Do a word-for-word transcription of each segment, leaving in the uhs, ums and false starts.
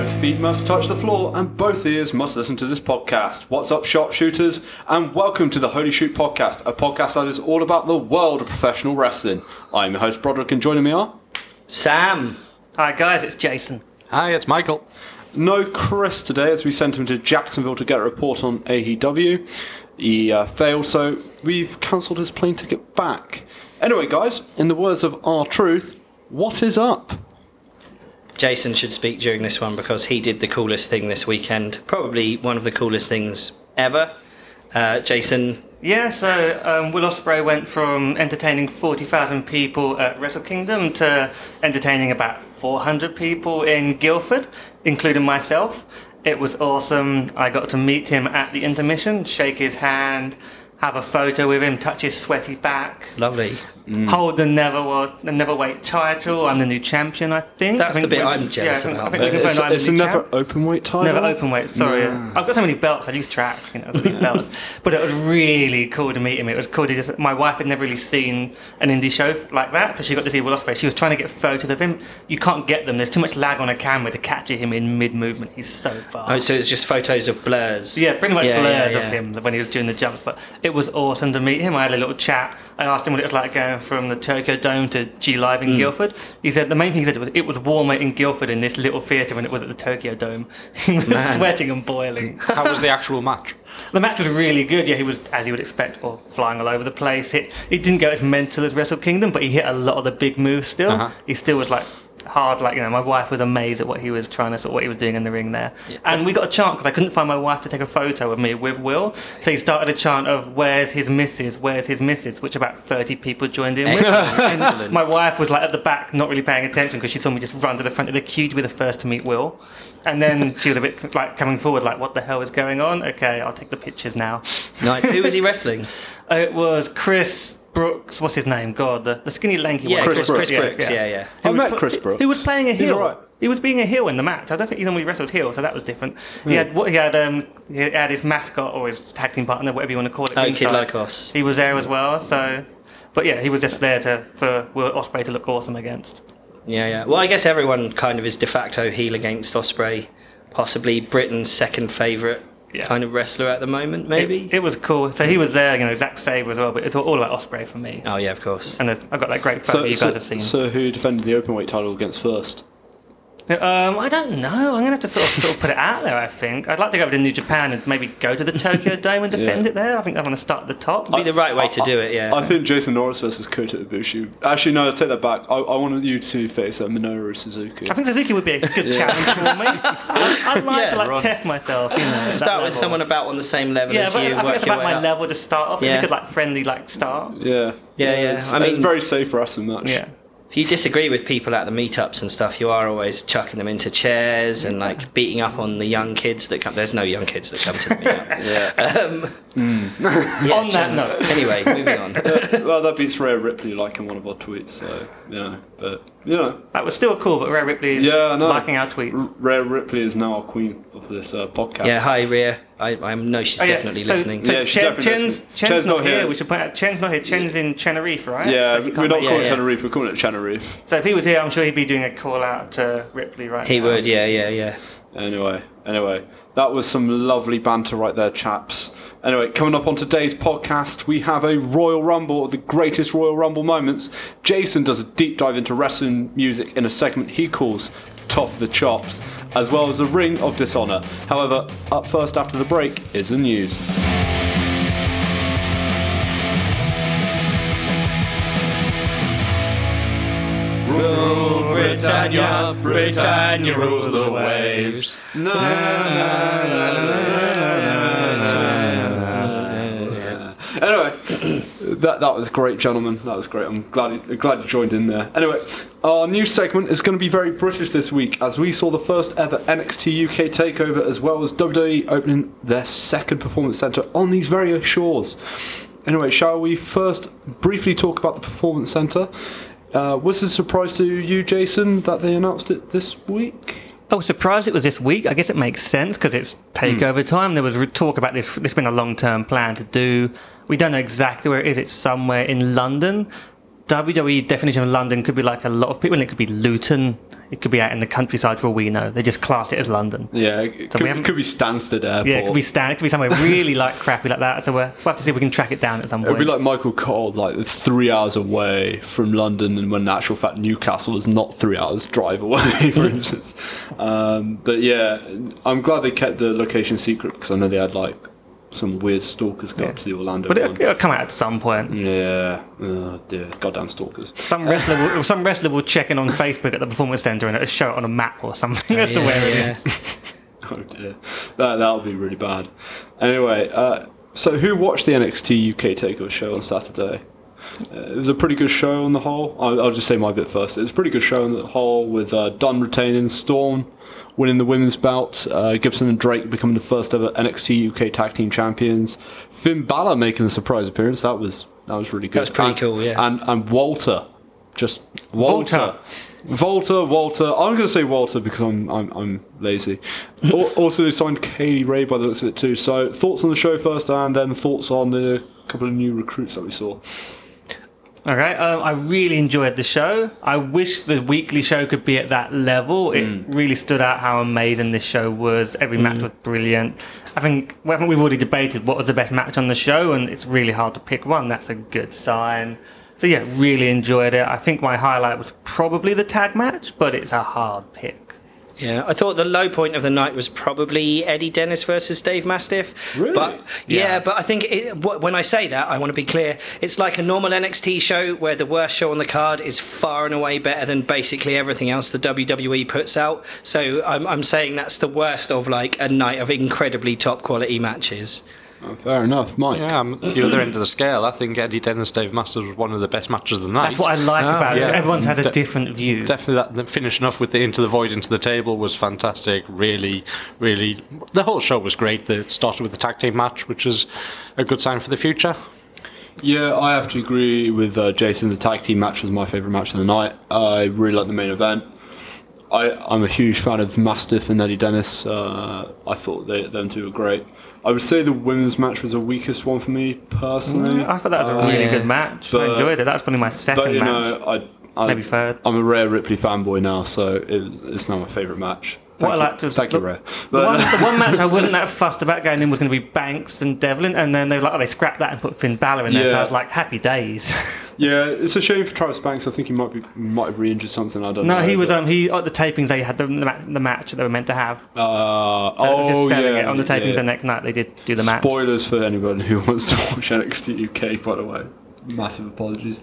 Both feet must touch the floor and both ears must listen to this podcast. What's up, sharpshooters, and welcome to the Holy Shoot Podcast, a podcast that is all about the world of professional wrestling. I'm your host, Broderick, and joining me are... Sam. Hi, guys, it's Jason. Hi, it's Michael. No Chris today, as we sent him to Jacksonville to get a report on A E W. He uh, failed, so we've cancelled his plane ticket back. Anyway, guys, in the words of R-Truth, what is up? Jason should speak during this one because he did the coolest thing this weekend. Probably one of the coolest things ever. Uh, Jason? Yeah, so um, Will Ospreay went from entertaining forty thousand people at Wrestle Kingdom to entertaining about four hundred people in Guildford, including myself. It was awesome. I got to meet him at the intermission, shake his hand, have a photo with him, touch his sweaty back. Lovely. Mm. Hold the Neverweight never title. I'm the new champion, I think. That's I think the bit I'm jealous yeah, about. I think it's it's a never champ. open weight title? Never open weight, sorry. Yeah. I've got so many belts, I lose track. You know, belts. But it was really cool to meet him. It was cool to just... My wife had never really seen an indie show like that, so she got to see Will Ospreay. She was trying to get photos of him. You can't get them. There's too much lag on a camera to capture him in mid-movement. He's so fast. Oh, so it's just photos of blurs. Yeah, pretty much yeah, blurs yeah, yeah. of him when he was doing the jumps, but... It It was awesome to meet him. I had a little chat. I asked him what it was like going from the Tokyo Dome to G Live in mm. Guildford. He said the main thing he said was it was warmer in Guildford in this little theatre than it was at the Tokyo Dome. He was Man. sweating and boiling. How was the actual match? The match was really good. Yeah, he was, as you would expect, all flying all over the place. It, it didn't go as mental as Wrestle Kingdom, but he hit a lot of the big moves still. Uh-huh. He still was like... hard, like, you know, my wife was amazed at what he was trying to sort of what he was doing in the ring there. Yeah. And we got a chant because I couldn't find my wife to take a photo of me with Will, so he started a chant of "Where's his missus? Where's his missus?" which about thirty people joined in with. And my wife was like at the back, not really paying attention because she saw me just run to the front of the queue to be the first to meet Will. And then she was a bit like coming forward, like, "What the hell is going on? Okay, I'll take the pictures now." Nice. Who was he wrestling? It was Chris Brooks, what's his name? God, the, the skinny lanky yeah, one. Chris, Chris Brooks. Chris Brooks, yeah, yeah. yeah. I who met was, Chris Brooks. He was playing a heel. He's all right. He was being a heel in the match. I don't think he normally wrestled heel, so that was different. Mm. He had what he had. Um, he had his mascot or his tag team partner, whatever you want to call it. Oh, Kid Lycos. He was there as well. So, but yeah, he was just there to for Will Ospreay to look awesome against. Yeah, yeah. Well, I guess everyone kind of is de facto heel against Ospreay, possibly Britain's second favourite. Yeah. Kind of wrestler at the moment, maybe. It, it was cool. So he was there, you know, Zack Sabre as well, but it's all about Ospreay for me. Oh yeah, of course. And I've got that great photo so, you guys so, have seen. So who defended the openweight title against first? Um, I don't know. I'm gonna have to sort of, sort of put it out there. I think I'd like to go over to New Japan and maybe go to the Tokyo Dome and defend yeah. it there. I think I want to start at the top. It'd be I, the right way I, to I, do it. Yeah. I think Jason Norris versus Kota Ibushi. Actually, no, I take that back. I, I wanted you to face uh, Minoru Suzuki. I think Suzuki would be a good yeah. challenge for me. I, I'd like yeah, to like right. test myself. You know, start with someone about on the same level yeah, as you. I think work it's your about way my up. level to start off. Yeah. It's a good like friendly like start. Yeah. Yeah, yeah. yeah. It's, I mean, it's very safe for us in match. Yeah. If you disagree with people at the meetups and stuff, you are always chucking them into chairs and like beating up on the young kids that come. There's no young kids that come to the meetup. yeah. Um, mm. yeah, on that note. Anyway, moving on. Uh, well, that beats Rhea Ripley liking one of our tweets, so you know. But you know, that was still cool. But Rhea Ripley is yeah, no, liking our tweets. Rhea Ripley is now our queen of this uh, podcast. Yeah, hi Rhea. I, I know she's oh, yeah. definitely so, listening. So yeah, she's Chen, definitely Chen's, listening. Chen's, Chen's not, not here. here. We should point out Chen's not here. Chen's yeah. in Tenerife, right? Yeah, so we're not yeah, calling yeah. Tenerife. We're calling it Tenerife. So if he was here, I'm sure he'd be doing a call out to Ripley, right? He now. would. Yeah, yeah, yeah. Anyway, anyway, that was some lovely banter right there, chaps. Anyway, coming up on today's podcast, we have a Royal Rumble of the greatest Royal Rumble moments. Jason does a deep dive into wrestling music in a segment he calls Top the Chops, as well as the Ring of Dishonor. However, up first after the break is the news. Rule Britannia, Britannia rules the waves. Na, na, na, na, na, na, na. Anyway, that that was great, gentlemen. That was great. I'm glad you, glad you joined in there. Anyway, our new segment is going to be very British this week, as we saw the first ever N X T U K takeover, as well as W W E opening their second performance centre on these very shores. Anyway, shall we first briefly talk about the performance centre? Uh, was it a surprise to you, Jason, that they announced it this week? I was surprised it was this week. I guess it makes sense because it's takeover mm. time. There was talk about this. This has been a long-term plan to do. We don't know exactly where it is. It's somewhere in London. W W E definition of London could be like a lot of people, and it could be Luton, it could be out in the countryside for all we know. They just classed it as London. Yeah, it, so could, it could be Stansted Airport. Yeah, it could be Stan. It could be somewhere really like crappy like that. So we're, we'll have to see if we can track it down at some point. It'd be like Michael Cole, like three hours away from London, and when in actual fact Newcastle is not three hours drive away, for instance. Um, but yeah, I'm glad they kept the location secret, because I know they had like some weird stalkers go yeah. up to the Orlando But it'll, it'll come out at some point. Yeah. Oh, dear. Goddamn stalkers. Some wrestler will, some wrestler will check in on Facebook at the Performance Centre and it'll show it on a map or something oh, as yeah, to where yeah. it is. Oh, dear. That, that'll be really bad. Anyway, uh, so who watched the N X T U K Takeover show on Saturday? Uh, it was a pretty good show on the whole. I'll, I'll just say my bit first. It was a pretty good show on the whole, with uh, Dunn retaining, Storm winning the women's bout, uh, Gibson and Drake becoming the first ever N X T U K Tag Team Champions, Finn Balor making a surprise appearance. That was that was really good. That was pretty and, cool, yeah. And and Walter, just Walter, Walter, Walter. Walter. I'm going to say Walter because I'm I'm, I'm lazy. Also, they signed Kay Lee Ray by the looks of it too. So thoughts on the show first, and then thoughts on the couple of new recruits that we saw. Okay, um, I really enjoyed the show. I wish the weekly show could be at that level. It mm. really stood out how amazing this show was. Every match mm. was brilliant. I think, well, I think we've already debated what was the best match on the show, and it's really hard to pick one. That's a good sign. So yeah, really enjoyed it. I think my highlight was probably the tag match, but it's a hard pick. Yeah, I thought the low point of the night was probably Eddie Dennis versus Dave Mastiff. Really? But, yeah, yeah, but I think it, when I say that, I want to be clear. It's like a normal N X T show where the worst show on the card is far and away better than basically everything else the W W E puts out. So I'm, I'm saying that's the worst of like a night of incredibly top quality matches. Oh, fair enough, Mike. Yeah, I'm the other end of the scale. I think Eddie Dennis, Dave Masters was one of the best matches of the night. That's what I like oh, about yeah. it. Everyone's had a De- different view. Definitely, that finishing off with the Into the Void, Into the Table was fantastic. Really, really, the whole show was great. It started with the tag team match, which is a good sign for the future. Yeah, I have to agree with uh, Jason. The tag team match was my favourite match of the night. I really liked the main event. I, I'm a huge fan of Mastiff and Eddie Dennis. Uh, I thought they, them two were great. I would say the women's match was the weakest one for me, personally. Mm, I thought that was a really uh, good match. But, I enjoyed it. That's probably my second but, you match. Know, I, I, Maybe third. I'm a Rhea Ripley fanboy now, so it, it's now my favourite match. Thank what you, I liked was thank the, you, Rhea. But, the, one, the one match I wasn't that fussed about going in was going to be Banks and Devlin, and then they were like, oh, they scrapped that and put Finn Balor in there, yeah. so I was like, happy days. Yeah, it's a shame for Travis Banks. I think he might be might have re-injured something. I don't no, know. No, he was um he at the tapings they had the the match that they were meant to have. Uh, so oh just selling yeah, it on the tapings yeah. the next night they did do the match. Spoilers for anyone who wants to watch N X T U K, by the way. Massive apologies.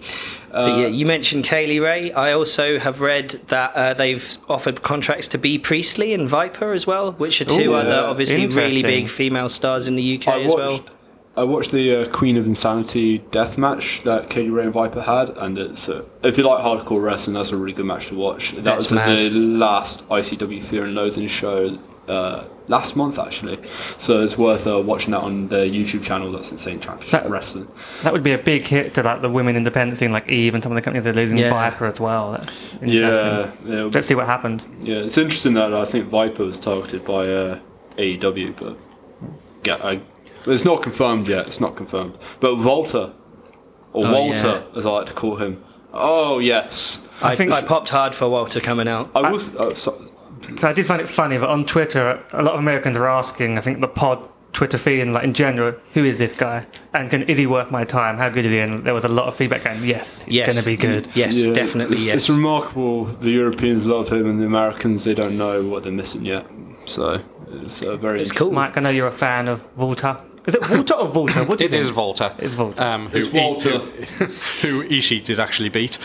Uh, yeah, you mentioned Kay Lee Ray. I also have read that uh, they've offered contracts to Bea Priestley and Viper as well, which are two ooh, other yeah. obviously really big female stars in the U K I as watched- well. I watched the uh, Queen of Insanity death match that Kay Lee Ray and Viper had, and it's a, if you like hardcore wrestling, that's a really good match to watch. That that's was mad. The last I C W Fear and Loathing show uh, last month, actually. So it's worth uh, watching that on their YouTube channel. That's Insane Championship that, Wrestling. That would be a big hit to like the women independent scene, like Eve and some of the companies are losing yeah. Viper as well. That's yeah, yeah. Let's see what happens. Yeah, it's interesting that I think Viper was targeted by uh, A E W, but yeah, I. It's not confirmed yet, it's not confirmed. But Walter, or oh, Walter, yeah. as I like to call him. Oh, yes. I, I think I popped hard for Walter coming out. I was. I, oh, so, so I did find it funny that on Twitter, a lot of Americans are asking, I think, the pod Twitter feed, and like in general, who is this guy? And can, is he worth my time? How good is he? And there was a lot of feedback going, yes, he's yes. going to be good. Yes, yeah, definitely, it's, yes. It's remarkable. The Europeans love him, and the Americans, they don't know what they're missing yet. So it's uh, very it's cool. Mike, I know you're a fan of Walter. Is it Walter or Walter? What do you it think? Is Walter. It's Walter. Um, it's Walter. Who, who Ishii did actually beat.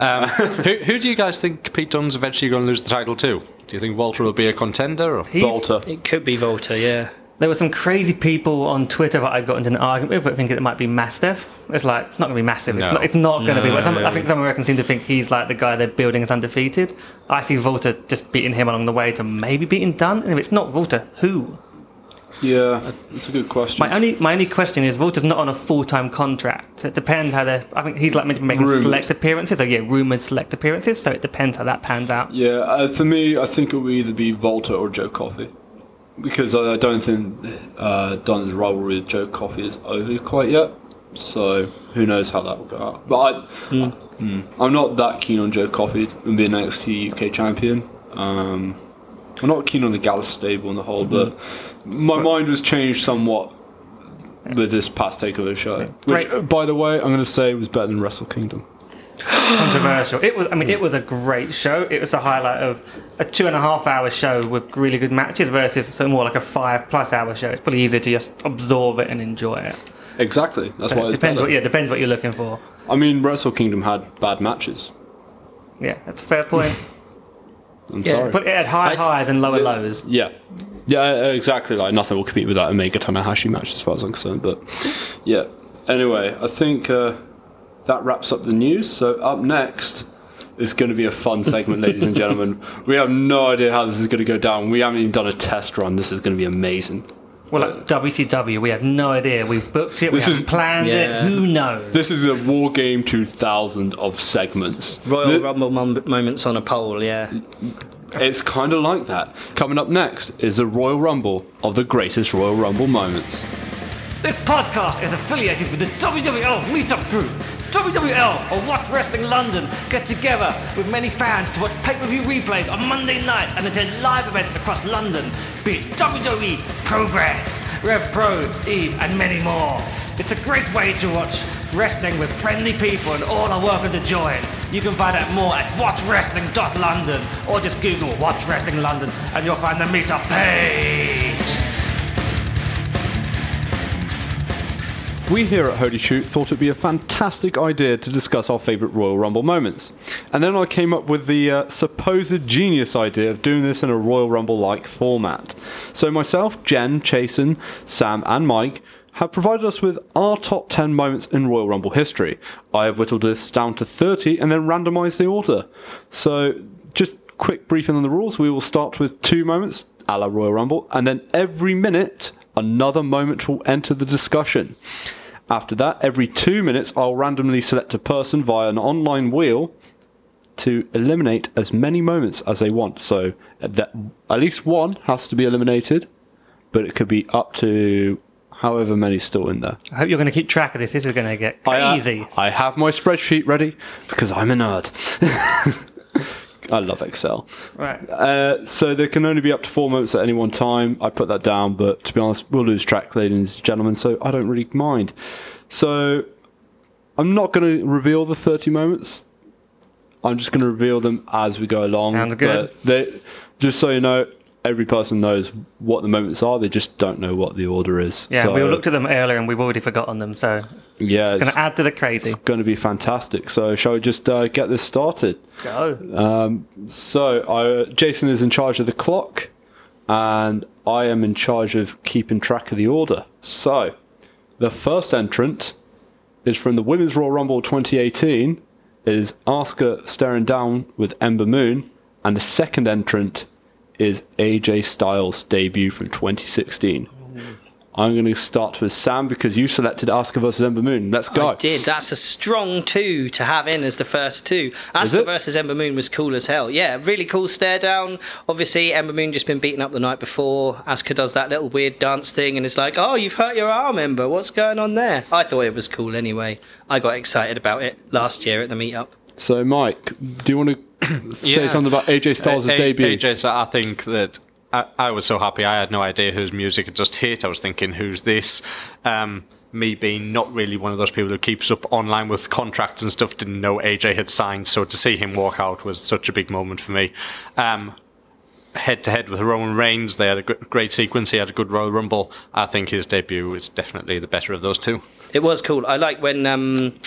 Um, who, who do you guys think Pete Dunne's eventually going to lose the title to? Do you think Walter will be a contender? Or Walter? It could be Walter, yeah. There were some crazy people on Twitter that I got into an argument with that think it might be Mastiff. It's like, it's not going to be Mastiff. No. It's, like, it's not going to no, be. Some, no. I think some Americans seem to think he's like the guy they're building as undefeated. I see Walter just beating him along the way to maybe beating Dunne. And if it's not Walter, who? Yeah, that's a good question. My only my only question is, Walter's not on a full-time contract. So it depends how they're... I think he's like making rumored. select appearances, or yeah, rumoured select appearances, so it depends how that pans out. Yeah, uh, for me, I think it will either be Walter or Joe Coffey, because I don't think uh, Don's rivalry with Joe Coffey is over quite yet. So who knows how that will go out. But I, mm. I, mm. I'm not that keen on Joe Coffey and being N X T U K champion. Um, I'm not keen on the Gallus stable on the whole, but mm-hmm. my mind was changed somewhat with this past takeover show, yeah. which, right. by the way, I'm going to say was better than Wrestle Kingdom. Controversial. It was. I mean, it was a great show. It was the highlight of a two and a half hour show with really good matches versus so more like a five plus hour show. It's probably easier to just absorb it and enjoy it. Exactly. That's but why it depends. What, yeah, depends what you're looking for. I mean, Wrestle Kingdom had bad matches. Yeah, that's a fair point. I'm yeah, sorry. But it had high I, highs and lower yeah, lows. Yeah. Yeah, exactly. Like nothing will compete with that Omega Tanahashi match as far as I'm concerned. But yeah. Anyway, I think uh, that wraps up the news. So up next is going to be a fun segment, ladies and gentlemen. We have no idea how this is going to go down. We haven't even done a test run. This is going to be amazing. Well, like W C W, we have no idea. We've booked it, this we have planned yeah. it, who knows? This is a War Game two thousand of segments. Royal the, Rumble mom- moments on a pole, yeah. It's kind of like that. Coming up next is the Royal Rumble of the greatest Royal Rumble moments. This podcast is affiliated with the W W L Meetup Group. W W L, or Watch Wrestling London, get together with many fans to watch pay-per-view replays on Monday nights and attend live events across London, be it W W E, Progress, Rev Pro, Eve, and many more. It's a great way to watch wrestling with friendly people, and all are welcome to join. You can find out more at watch wrestling dot london, or just Google Watch Wrestling London, and you'll find the meetup page. We here at Holy Shoot thought it'd be a fantastic idea to discuss our favourite Royal Rumble moments. And then I came up with the uh, supposed genius idea of doing this in a Royal Rumble-like format. So myself, Jen, Chasen, Sam and Mike have provided us with our top ten moments in Royal Rumble history. I have whittled this down to thirty and then randomised the order. So just quick briefing on the rules. We will start with two moments, a la Royal Rumble, and then every minute another moment will enter the discussion. After that, every two minutes, I'll randomly select a person via an online wheel to eliminate as many moments as they want. So that at least one has to be eliminated, but it could be up to however many still in there. I hope you're going to keep track of this. This is going to get crazy. I, uh, I have my spreadsheet ready because I'm a nerd. I love Excel. Right. Uh, so there can only be up to four moments at any one time. I put that down, but to be honest, we'll lose track, ladies and gentlemen, so I don't really mind. So I'm not going to reveal the thirty moments. I'm just going to reveal them as we go along. Sounds good. They, just so you know, every person knows what the moments are. They just don't know what the order is. Yeah, so, we looked at them earlier and we've already forgotten them, so yeah, it's, it's going to add to the crazy. It's going to be fantastic. So shall we just uh, get this started? Go. Um, so I, Jason is in charge of the clock and I am in charge of keeping track of the order. So the first entrant is from the Women's Royal Rumble twenty eighteen. It is Asuka staring down with Ember Moon, and the second entrant is A J Styles' debut from twenty sixteen. I'm going to start with Sam because you selected Asuka versus Ember Moon. Let's go. I did. That's a strong two to have in as the first two. Asuka versus Ember Moon was cool as hell. Yeah, really cool stare down. Obviously, Ember Moon just been beaten up the night before. Asuka does that little weird dance thing and it's like, oh, you've hurt your arm, Ember. What's going on there? I thought it was cool anyway. I got excited about it last year at the meetup. So, Mike, do you want to say yeah. something about A J Styles' a- debut? A- AJ, so I think that... I, I was so happy. I had no idea whose music had just hit. I was thinking, who's this? Um, me being not really one of those people who keeps up online with contracts and stuff, didn't know A J had signed, so to see him walk out was such a big moment for me. Um, head-to-head with Roman Reigns, they had a great sequence. He had a good Royal Rumble. I think his debut was definitely the better of those two. It was cool. I like when... Um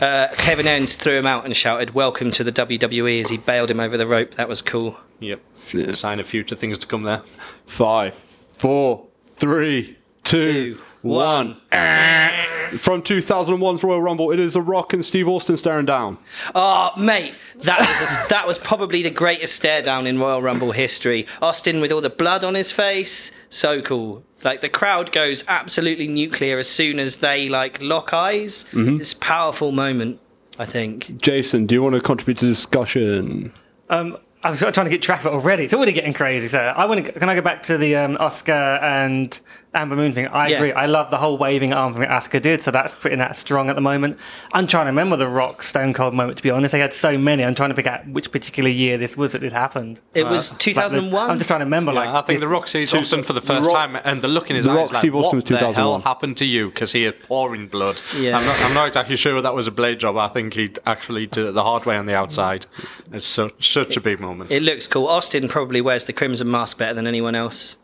Uh, Kevin Owens threw him out and shouted, "Welcome to the W W E," as he bailed him over the rope. That was cool. Yep. Yeah. Sign of future things to come there. Five, four, three, two, two one. one. From two thousand one's Royal Rumble, it is The Rock and Steve Austin staring down. Oh, mate, that was, a, that was probably the greatest stare down in Royal Rumble history. Austin with all the blood on his face. So cool. Like, the crowd goes absolutely nuclear as soon as they, like, lock eyes. Mm-hmm. It's a powerful moment, I think. Jason, do you want to contribute to the discussion? Um, I was trying to get track of it already. It's already getting crazy. So I want to. Can I go back to the um, Oscar and Amber Moon thing? I yeah. agree. I love the whole waving arm thing Oscar did. So that's putting that strong at the moment. I'm trying to remember the Rock Stone Cold moment. To be honest, they had so many. I'm trying to pick out which particular year this was that this happened. It uh, was two thousand one. Like the, I'm just trying to remember. Yeah, like I think the Rock sees Austin for the first Rock, time, and the look in his the eyes Rock like, "What the hell happened to you?" Because he is pouring blood. Yeah. I'm, not, I'm not exactly sure that was a blade job. I think he actually did it the hard way on the outside. It's so, such a big moment. It looks cool. Austin probably wears the crimson mask better than anyone else.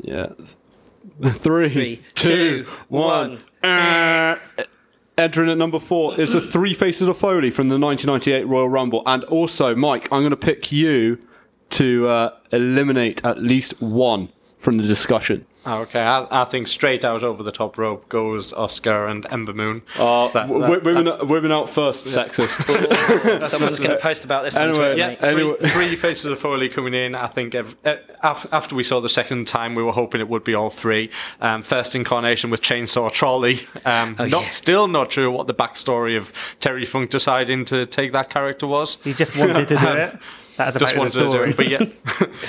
Yeah. Three, Three two, two, one. one. Uh, entering at number four is the Three Faces of Foley from the nineteen ninety-eight Royal Rumble. And also, Mike, I'm going to pick you to uh, eliminate at least one from the discussion. Okay, I, I think straight out over the top rope goes Oscar and Ember Moon. Uh, that, w- that, women, out, women out first, yeah. Sexist. Someone's going to post about this. Anyway, yeah, three, anyway. Three Faces of Foley coming in. I think every, uh, after we saw the second time, we were hoping it would be all three. Um, first incarnation with Chainsaw Trolley. Um, oh, not yeah. Still not sure what the backstory of Terry Funk deciding to take that character was. He just wanted to do um, it. Just wanted to do it, but yep,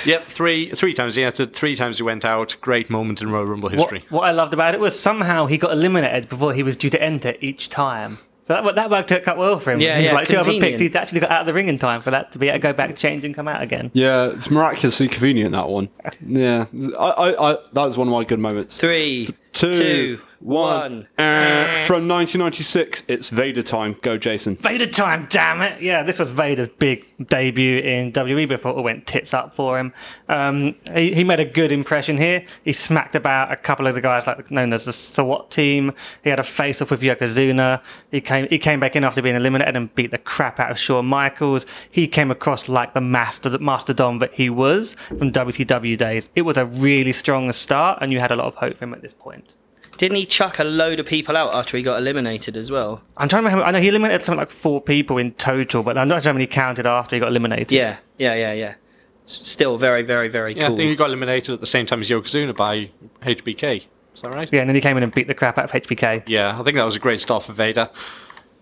yep, three three times he entered, three times he went out. Great moment in Royal Rumble history. What, what I loved about it was somehow he got eliminated before he was due to enter each time. So that that worked out quite well for him. Yeah, he's yeah, like two other picks. He'd actually got out of the ring in time for that to be able to go back, change, and come out again. Yeah, it's miraculously convenient, that one. Yeah, I, I, I that was one of my good moments. Three, Th- two, two, one. one. Uh, from nineteen ninety-six, it's Vader time. Go, Jason. Vader time, damn it! Yeah, this was Vader's big debut in W W E before it went tits up for him. Um, he, he made a good impression here. He smacked about a couple of the guys like known as the SWAT team. He had a face-off with Yokozuna. He came he came back in after being eliminated and beat the crap out of Shawn Michaels. He came across like the master master Dom that he was from W C W days. It was a really strong start, and you had a lot of hope for him at this point. Didn't he chuck a load of people out after he got eliminated as well? I'm trying to remember. I know he eliminated something like four people in total, but I'm not sure how many counted after he got eliminated. Yeah, yeah, yeah, yeah. Still very, very, very yeah, cool. I think he got eliminated at the same time as Yokozuna by H B K. Is that right? Yeah, and then he came in and beat the crap out of H B K. Yeah, I think that was a great start for Vader.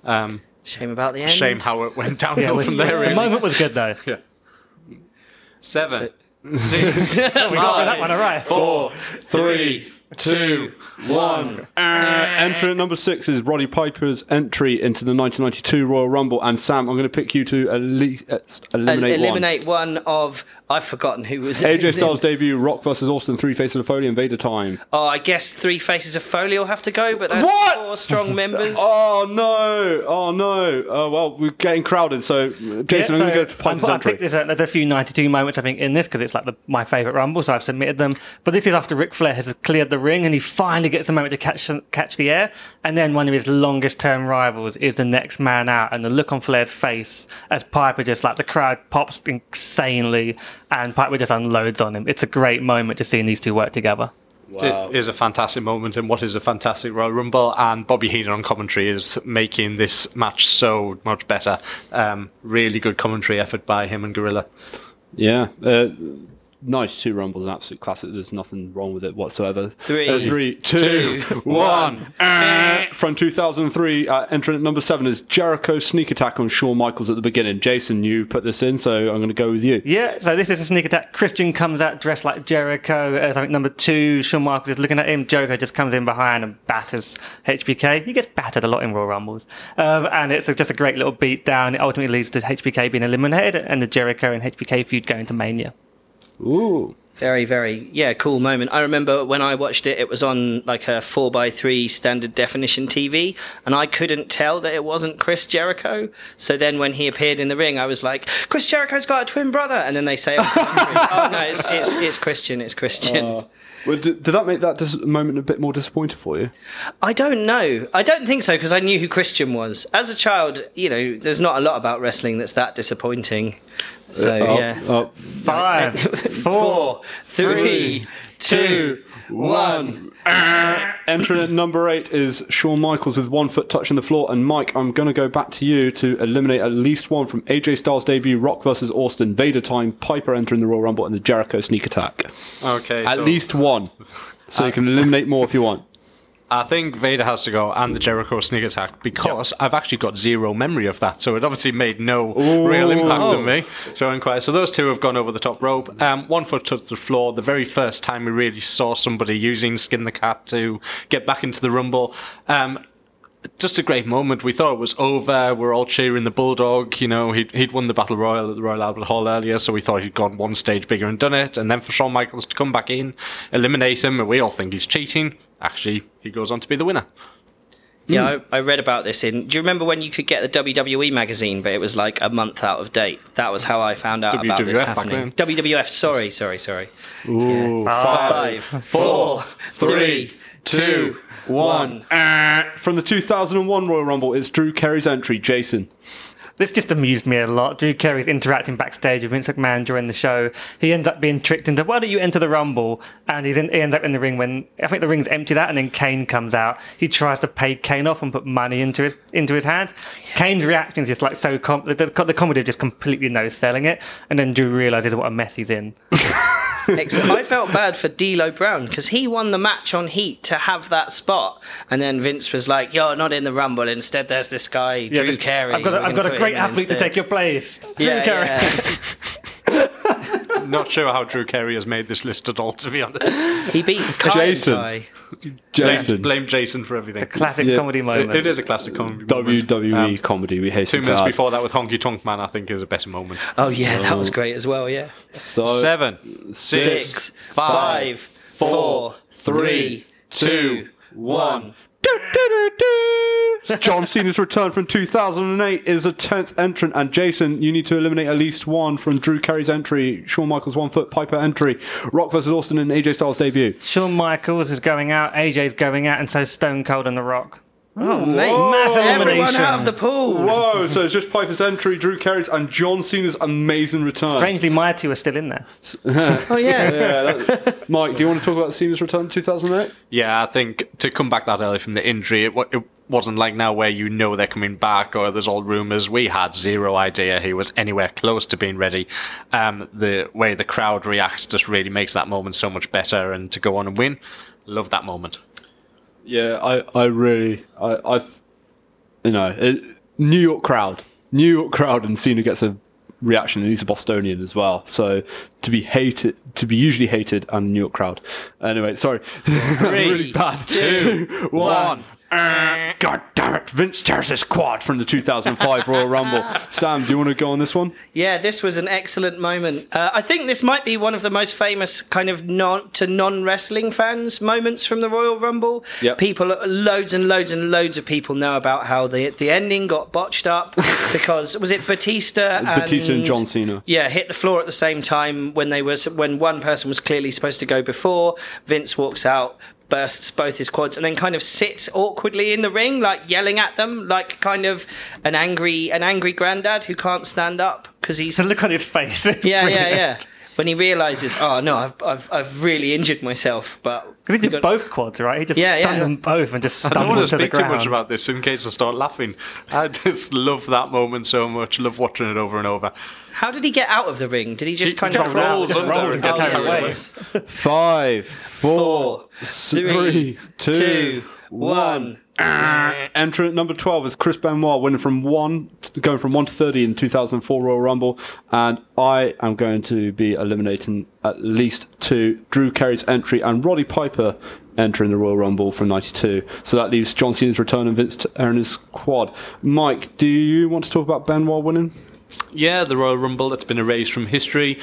Um, shame about the end. Shame how it went downhill yeah, from there, really. The moment was good, though. Yeah. Seven. Six. We got that one all right. Four. Three. Two, one. Uh, entry at number six is Roddy Piper's entry into the nineteen ninety-two Royal Rumble. And Sam, I'm going to pick you to ele- uh, eliminate El- eliminate one. one of I've forgotten who was A J in. Styles' debut, Rock versus Austin, Three Faces of Foley, and Vader time. Oh, I guess Three Faces of Foley will have to go, but that's what? Four strong members. oh no, oh no. Oh uh, well, we're getting crowded. So Jason, yeah, so I'm going to go to Piper's I entry. This, uh, there's a few ninety-two moments I think in this because it's like the, my favourite Rumble, so I've submitted them. But this is after Ric Flair has cleared the ring and he finally gets a moment to catch catch the air, and then one of his longest term rivals is the next man out, and the look on Flair's face as Piper just like the crowd pops insanely and Piper just unloads on him. It's a great moment to seeing these two work together. Wow. It is a fantastic moment, and what is a fantastic Royal Rumble, and Bobby Heenan on commentary is making this match so much better. Um, really good commentary effort by him and Gorilla. Yeah, uh, nice two Rumbles, an absolute classic. There's nothing wrong with it whatsoever. Three, uh, three two, two, one. Uh, from two thousand three, uh, entering at number seven is Jericho's sneak attack on Shawn Michaels at the beginning. Jason, you put this in, so I'm going to go with you. Yeah, so this is a sneak attack. Christian comes out dressed like Jericho as I think number two. Shawn Michaels is looking at him. Jericho just comes in behind and batters H B K. He gets battered a lot in Royal Rumbles. Um, and it's just a great little beat down. It ultimately leads to H B K being eliminated and the Jericho and H B K feud going to Mania. Ooh. Very, very, yeah, cool moment. I remember when I watched it, it was on like a four by three standard definition T V, and I couldn't tell that it wasn't Chris Jericho. So then when he appeared in the ring, I was like, Chris Jericho's got a twin brother. And then they say, oh, oh no, it's, it's it's Christian, it's Christian. Uh, well, did, did that make that dis- moment a bit more disappointing for you? I don't know. I don't think so, because I knew who Christian was. As a child, you know, there's not a lot about wrestling that's that disappointing. So, up, yeah. Up. Five, four, three, two, one. Entering at number eight is Shawn Michaels with one foot touching the floor. And Mike, I'm going to go back to you to eliminate at least one from A J Styles' debut, Rock versus Austin, Vader time, Piper entering the Royal Rumble, and the Jericho sneak attack. Okay. At so least one. So you can eliminate more if you want. I think Vader has to go and the Jericho sneak attack because yep. I've actually got zero memory of that. So it obviously made no Ooh. real impact on me. So inquire. So those two have gone over the top rope. Um, one foot to the floor. The very first time we really saw somebody using Skin the Cat to get back into the Rumble. Um, Just a great moment. We thought it was over. We're all cheering the Bulldog. You know, he'd, he'd won the Battle Royal at the Royal Albert Hall earlier, so we thought he'd gone one stage bigger and done it. And then for Shawn Michaels to come back in, eliminate him, and we all think he's cheating. Actually, he goes on to be the winner. Yeah, mm. I, I read about this in... Do you remember when you could get the W W E magazine, but it was like a month out of date? That was how I found out W W F about this happening. W W F, sorry, sorry, sorry. Ooh, yeah. Five, five, four, three... Two, one. Uh, from the two thousand one Royal Rumble, it's Drew Carey's entry. Jason. This just amused me a lot. Drew Carey's interacting backstage with Vince McMahon during the show. He ends up being tricked into, why don't you enter the Rumble? And he's in, he ends up in the ring when, I think the ring's emptied out, and then Kane comes out. He tries to pay Kane off and put money into his into his hand. Kane's reaction is just like so... Com- the, the, the comedy just completely no-selling it. And then Drew realises what a mess he's in. Except I felt bad for D'Lo Brown because he won the match on Heat to have that spot, and then Vince was like, "You're not in the Rumble. Instead, there's this guy, yeah, Drew this, Carey. I've got, a, I've got a great athlete instead. to take your place, yeah, Drew Carey." Yeah. Not sure how Drew Carey has made this list at all, to be honest. He beat Kaientai. Jason. Jason. Blame, blame Jason for everything. The classic yeah. comedy moment. It, it is a classic comedy moment. W W E um, comedy. We hated Two minutes before that with Honky Tonk Man, I think, is a better moment. Oh, yeah, so. that was great as well, yeah. So Seven, six, six five, five, four, three, two, one. Do, do, do, do. So John Cena's return from two thousand eight is a tenth entrant, and Jason, you need to eliminate at least one from Drew Carey's entry, Shawn Michaels' one-foot Piper entry, Rock versus Austin and A J Styles debut. Shawn Michaels is going out, A J's going out, and so Stone Cold and The Rock. Oh, mate. Mass elimination. Everyone out of the pool. Whoa, so it's just Piper's entry, Drew Carey's, and John Cena's amazing return. Strangely, my two are still in there. oh, yeah. yeah that, Mike, do you want to talk about Cena's return in two thousand eight? Yeah, I think to come back that early from the injury, it, it wasn't like now where you know they're coming back or there's all rumours. We had zero idea he was anywhere close to being ready. Um, the way the crowd reacts just really makes that moment so much better, and to go on and win, love that moment. Yeah, I, I really, I, I've, you know, it, New York crowd, New York crowd, and Cena gets a reaction, and he's a Bostonian as well, so to be hated, to be usually hated, and the New York crowd. Anyway, sorry. Three, really bad. two, one. Uh, God damn it, Vince tears his quad from the two thousand five Royal Rumble. Sam, do you want to go on this one? Yeah, this was an excellent moment. Uh, I think this might be one of the most famous kind of non to non-wrestling fans moments from the Royal Rumble. Yep. People, loads and loads and loads of people know about how the the ending got botched up because, was it Batista and... Batista and John Cena. Yeah, hit the floor at the same time when they were, when one person was clearly supposed to go before. Vince walks out, bursts both his quads, and then kind of sits awkwardly in the ring, like yelling at them, like kind of an angry an angry granddad who can't stand up because he's... The look on his face. Yeah, Brilliant. yeah, yeah. When he realises, oh, no, I've I've, I've really injured myself, but... Because he did both quads, right? He just yeah, yeah. done them both and just stumbled to the ground. I don't want to speak too much about this in case I start laughing. I just love that moment so much. Love watching it over and over. How did he get out of the ring? Did he just he, kind he of roll under, under and get carried away? Five, four, three, two, two one. Entrant number twelve is Chris Benoit, winning from one, going from one to thirty in two thousand four Royal Rumble, and I am going to be eliminating at least two. Drew Carey's entry and Roddy Piper entering the Royal Rumble from ninety-two. So that leaves John Cena's return and Vince tearing his quad. Mike, do you want to talk about Benoit winning? Yeah, the Royal Rumble that's been erased from history.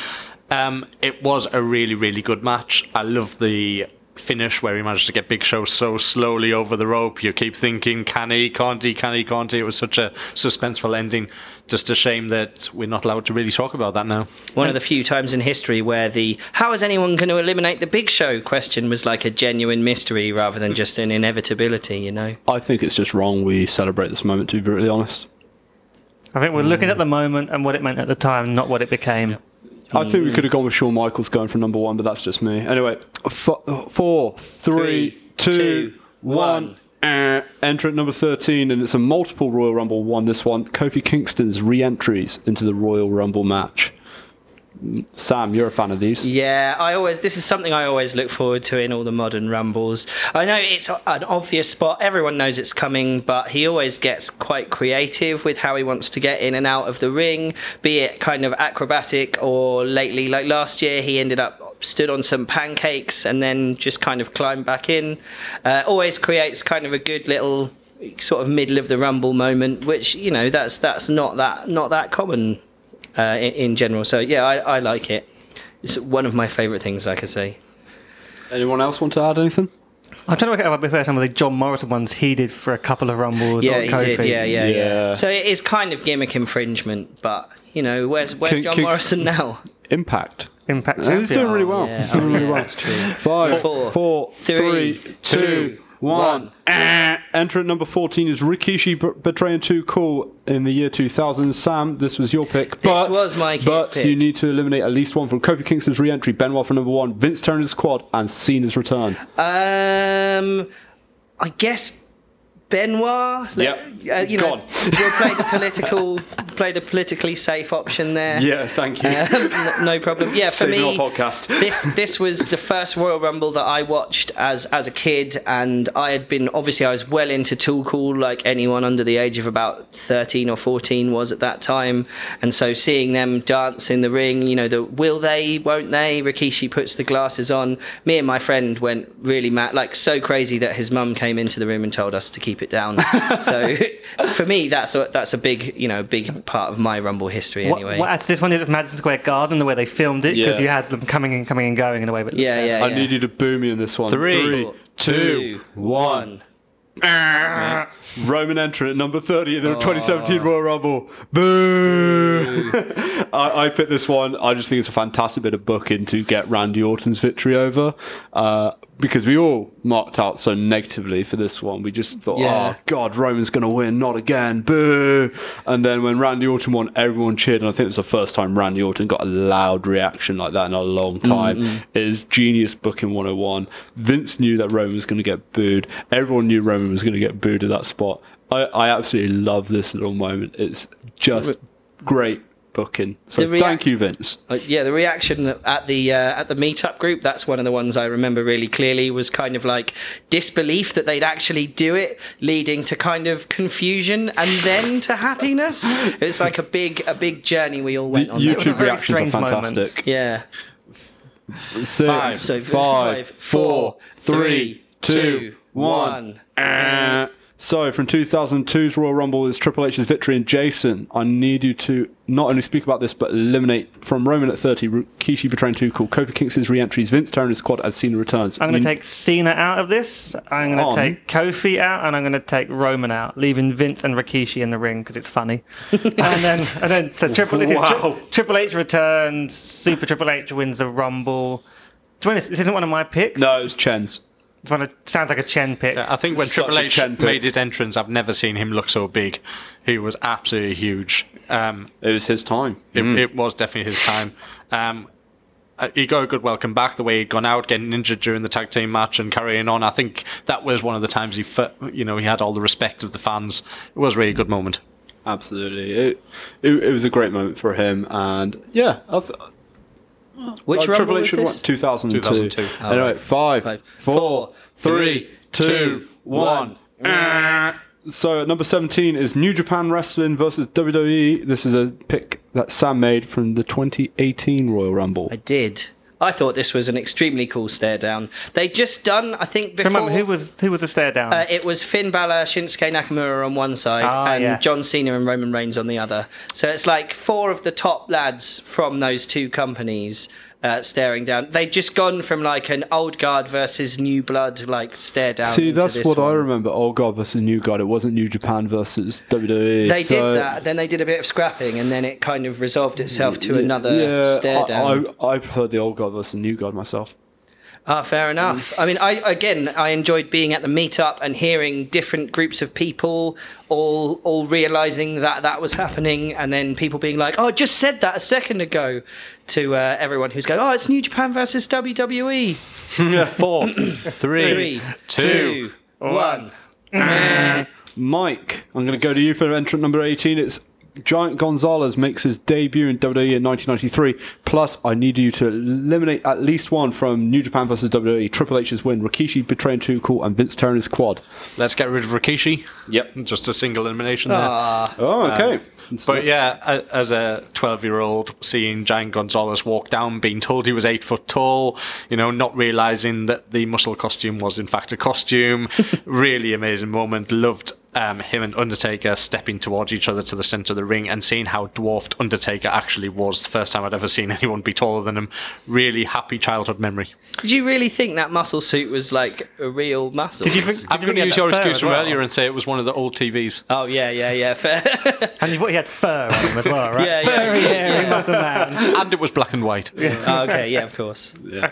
Um, it was a really, really good match. I love the finish where he managed to get Big Show so slowly over the rope. You keep thinking, can he, can't he, can he, can't he? It was such a suspenseful ending. Just a shame that we're not allowed to really talk about that now. One of the few times in history where the how is anyone going to eliminate the Big Show question was like a genuine mystery rather than just an inevitability, you know? I think it's just wrong we celebrate this moment, to be brutally honest. I think we're mm. looking at the moment and what it meant at the time, not what it became. Yeah. I think we could have gone with Shawn Michaels going for number one, but that's just me. Anyway, f- four, three, three two, two, one. Uh, entrant number thirteen, and it's a multiple Royal Rumble one, this one. Kofi Kingston's re-entries into the Royal Rumble match. Sam, you're a fan of these. Yeah, I always. This is something I always look forward to in all the modern rumbles. I know it's an obvious spot. Everyone knows it's coming, but he always gets quite creative with how he wants to get in and out of the ring, be it kind of acrobatic or lately, like last year, he ended up stood on some pancakes and then just kind of climbed back in. Uh, always creates kind of a good little sort of middle of the rumble moment, which, you know, that's that's not that not that common. Uh, in, in general, so yeah, I, I like it. It's one of my favourite things, like I say. Anyone else want to add anything? I'm trying to work out before some of the John Morrison ones he did for a couple of rumbles. Yeah, he Kofi. did. Yeah, yeah, yeah, yeah. So it is kind of gimmick infringement, but you know, where's where's King, John King, Morrison now? Impact. Impact. Yeah, he's doing really well. Yeah. Oh, doing really yeah, well. That's true. Five, four, four three, three, two. two. One. One. Entrant number fourteen is Rikishi betraying Too Cool in the year two thousand. Sam, this was your pick. But, this was my but pick. But you need to eliminate at least one from Kofi Kingston's re-entry, Benoit from number one, Vince Turner's squad, and Cena's return. Um, I guess Benoit. Like, yeah. Uh, you know, you'll play the political, play the politically safe option there. Yeah, thank you. Um, no problem. Yeah, for Saving me, our podcast. this this was the first Royal Rumble that I watched as as a kid, and I had been obviously I was well into Too Cool, like anyone under the age of about thirteen or fourteen was at that time, and so seeing them dance in the ring, you know, the will they, won't they? Rikishi puts the glasses on. Me and my friend went really mad, like so crazy that his mum came into the room and told us to keep it down. So for me, that's a, that's a big, you know, big part of my Rumble history. Anyway, what, what, this one did at Madison Square Garden, the way they filmed it, because yeah. you had them coming and coming and going in a way. But yeah, yeah. yeah I yeah. need you to boo me in this one. Three, Three two, two, one. one. Roman entrant number thirty in the oh. twenty seventeen Royal Rumble. Boo! Boo. I, I picked this one. I just think it's a fantastic bit of booking to get Randy Orton's victory over. Uh, Because we all marked out so negatively for this one. We just thought, yeah. oh, God, Roman's going to win. Not again. Boo. And then when Randy Orton won, everyone cheered. And I think it was the first time Randy Orton got a loud reaction like that in a long time. Mm-hmm. It is genius booking one oh one. Vince knew that Roman was going to get booed. Everyone knew Roman was going to get booed at that spot. I, I absolutely love this little moment. It's just great. Booking. So rea- thank you, Vince. Uh, yeah, the reaction at the uh, at the meetup group, that's one of the ones I remember really clearly, was kind of like disbelief that they'd actually do it, leading to kind of confusion and then to happiness. It's like a big a big journey we all went the on. YouTube that reactions are fantastic. Moment. Yeah. Six, five, so five, four, three, two, one. Uh, So, from two thousand two's Royal Rumble is Triple H's victory. And Jason, I need you to not only speak about this, but eliminate from Roman at thirty, Rikishi betraying Too Cool, Kofi Kingston's re-entries, Vince Turner's squad as Cena returns. I'm going to take Cena out of this. I'm going to take Kofi out, and I'm going to take Roman out, leaving Vince and Rikishi in the ring because it's funny. and then, and then, so Triple H, wow. tri- Triple H returns. Super Triple H wins the Rumble. Do you want this? This isn't one of my picks. No, it's Chen's. It sounds like a Chen pick. I think when Such Triple H made his entrance, I've never seen him look so big. He was absolutely huge. Um, it was his time. It, mm. it was definitely his time. Um, he got a good welcome back, the way he'd gone out, getting injured during the tag team match and carrying on. I think that was one of the times he you know, he had all the respect of the fans. It was a really good moment. Absolutely. It, it, it was a great moment for him. And, yeah, I th- Which uh, Triple H should want two thousand two. two thousand two. Oh, anyway, right. five, five, four, three, two, one. one. So at number seventeen is New Japan Wrestling versus W W E. This is a pick that Sam made from the twenty eighteen Royal Rumble. I did. I thought this was an extremely cool stare down. They'd just done, I think, before... Remember, who was who was the stare down? Uh, it was Finn Balor, Shinsuke Nakamura on one side, ah, and yes. John Cena and Roman Reigns on the other. So it's like four of the top lads from those two companies uh, staring down. They'd just gone from like an old guard versus new blood like stare down. See, into that's this what one. I remember, old guard versus new guard. It wasn't New Japan versus W W E. They so... did that, then they did a bit of scrapping, and then it kind of resolved itself to yeah, another yeah, stare down. I, I, I preferred the old guard versus new guard myself. Ah, fair enough. I mean, I again, I enjoyed being at the meetup and hearing different groups of people all all realizing that that was happening, and then people being like, "Oh, I just said that a second ago," to uh, everyone who's going, "Oh, it's New Japan versus W W E." Four, three, three, two, two one. Mike, I'm going to go to you for entrant number eighteen. It's Giant Gonzalez makes his debut in W W E in nineteen ninety-three. Plus, I need you to eliminate at least one from New Japan versus W W E. Triple H's win. Rikishi betraying Too Cool and Vince tearing his quad. Let's get rid of Rikishi. Yep. Just a single elimination there. Uh, oh, okay. Um, but yeah, as a twelve-year-old, seeing Giant Gonzalez walk down, being told he was eight foot tall, you know, not realizing that the muscle costume was in fact a costume. Really amazing moment. Loved Um, him and Undertaker stepping towards each other to the centre of the ring and seeing how dwarfed Undertaker actually was. The first time I'd ever seen anyone be taller than him. Really happy childhood memory. Did you really think that muscle suit was like a real muscle? Did you think, I'm going to use your excuse from well. earlier and say it was one of the old T Vs. Oh, yeah, yeah, yeah, fair. And you thought he had fur on him as well, right? Yeah, yeah. Furry, hairy yeah. muscle man. And it was black and white. Yeah. Oh, okay, yeah, of course. Yeah.